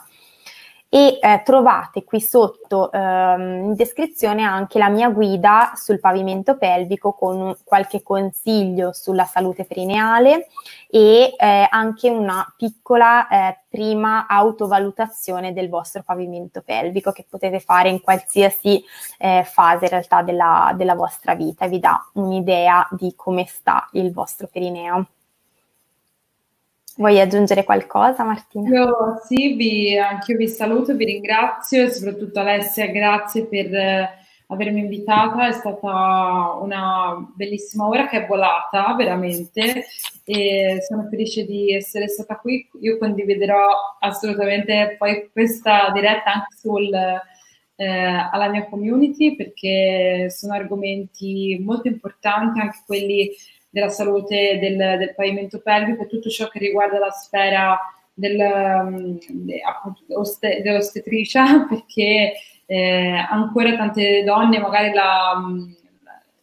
E eh, trovate qui sotto ehm, in descrizione anche la mia guida sul pavimento pelvico con un, qualche consiglio sulla salute perineale e eh, anche una piccola eh, prima autovalutazione del vostro pavimento pelvico che potete fare in qualsiasi eh, fase in realtà della, della vostra vita, vi dà un'idea di come sta il vostro perineo. Vuoi aggiungere qualcosa, Martina? Io sì, vi, anch'io vi saluto, vi ringrazio e soprattutto Alessia, grazie per eh, avermi invitata, è stata una bellissima ora che è volata, veramente, e sono felice di essere stata qui. Io condividerò assolutamente poi questa diretta anche sul, eh, alla mia community, perché sono argomenti molto importanti, anche quelli della salute del, del pavimento pelvico e tutto ciò che riguarda la sfera del, de, appunto, oste, dell'ostetricia, perché eh, ancora tante donne magari la,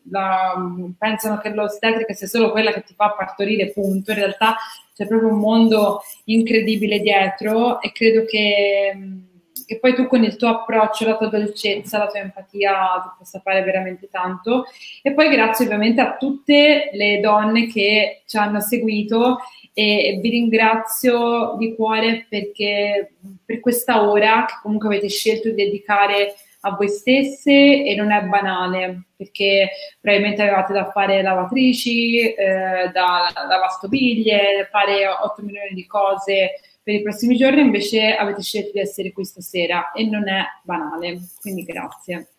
la, pensano che l'ostetrica sia solo quella che ti fa partorire, punto. In realtà c'è proprio un mondo incredibile dietro, e credo che, che poi tu con il tuo approccio, la tua dolcezza, la tua empatia, tu possa fare veramente tanto. E poi grazie ovviamente a tutte le donne che ci hanno seguito, e vi ringrazio di cuore perché per questa ora che comunque avete scelto di dedicare a voi stesse, e non è banale, perché probabilmente avevate da fare lavatrici, eh, da, da lavastoviglie, fare otto milioni di cose per i prossimi giorni, invece avete scelto di essere qui stasera, e non è banale, quindi grazie.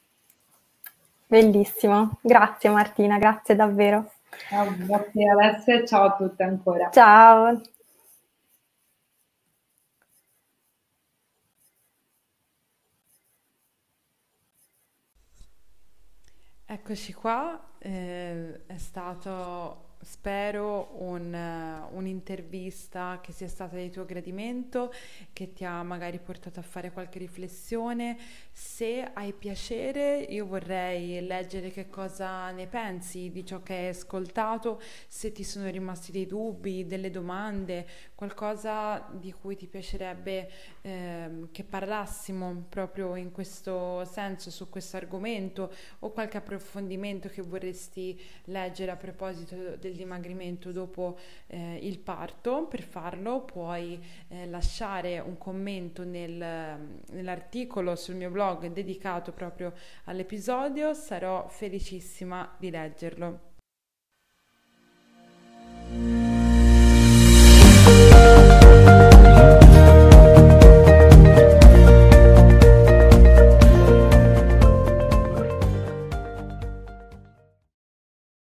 Bellissimo, grazie Martina, grazie davvero. Ciao, grazie Alessia, ciao a tutte ancora. Ciao. Eccoci qua, eh, è stato, spero, un, un'intervista che sia stata di tuo gradimento, che ti ha magari portato a fare qualche riflessione. Se hai piacere, io vorrei leggere che cosa ne pensi di ciò che hai ascoltato, se ti sono rimasti dei dubbi, delle domande, qualcosa di cui ti piacerebbe eh, che parlassimo proprio in questo senso, su questo argomento, o qualche approfondimento che vorresti leggere a proposito del dimagrimento dopo eh, il parto. Per farlo puoi eh, lasciare un commento nel, nell'articolo sul mio blog dedicato proprio all'episodio, sarò felicissima di leggerlo.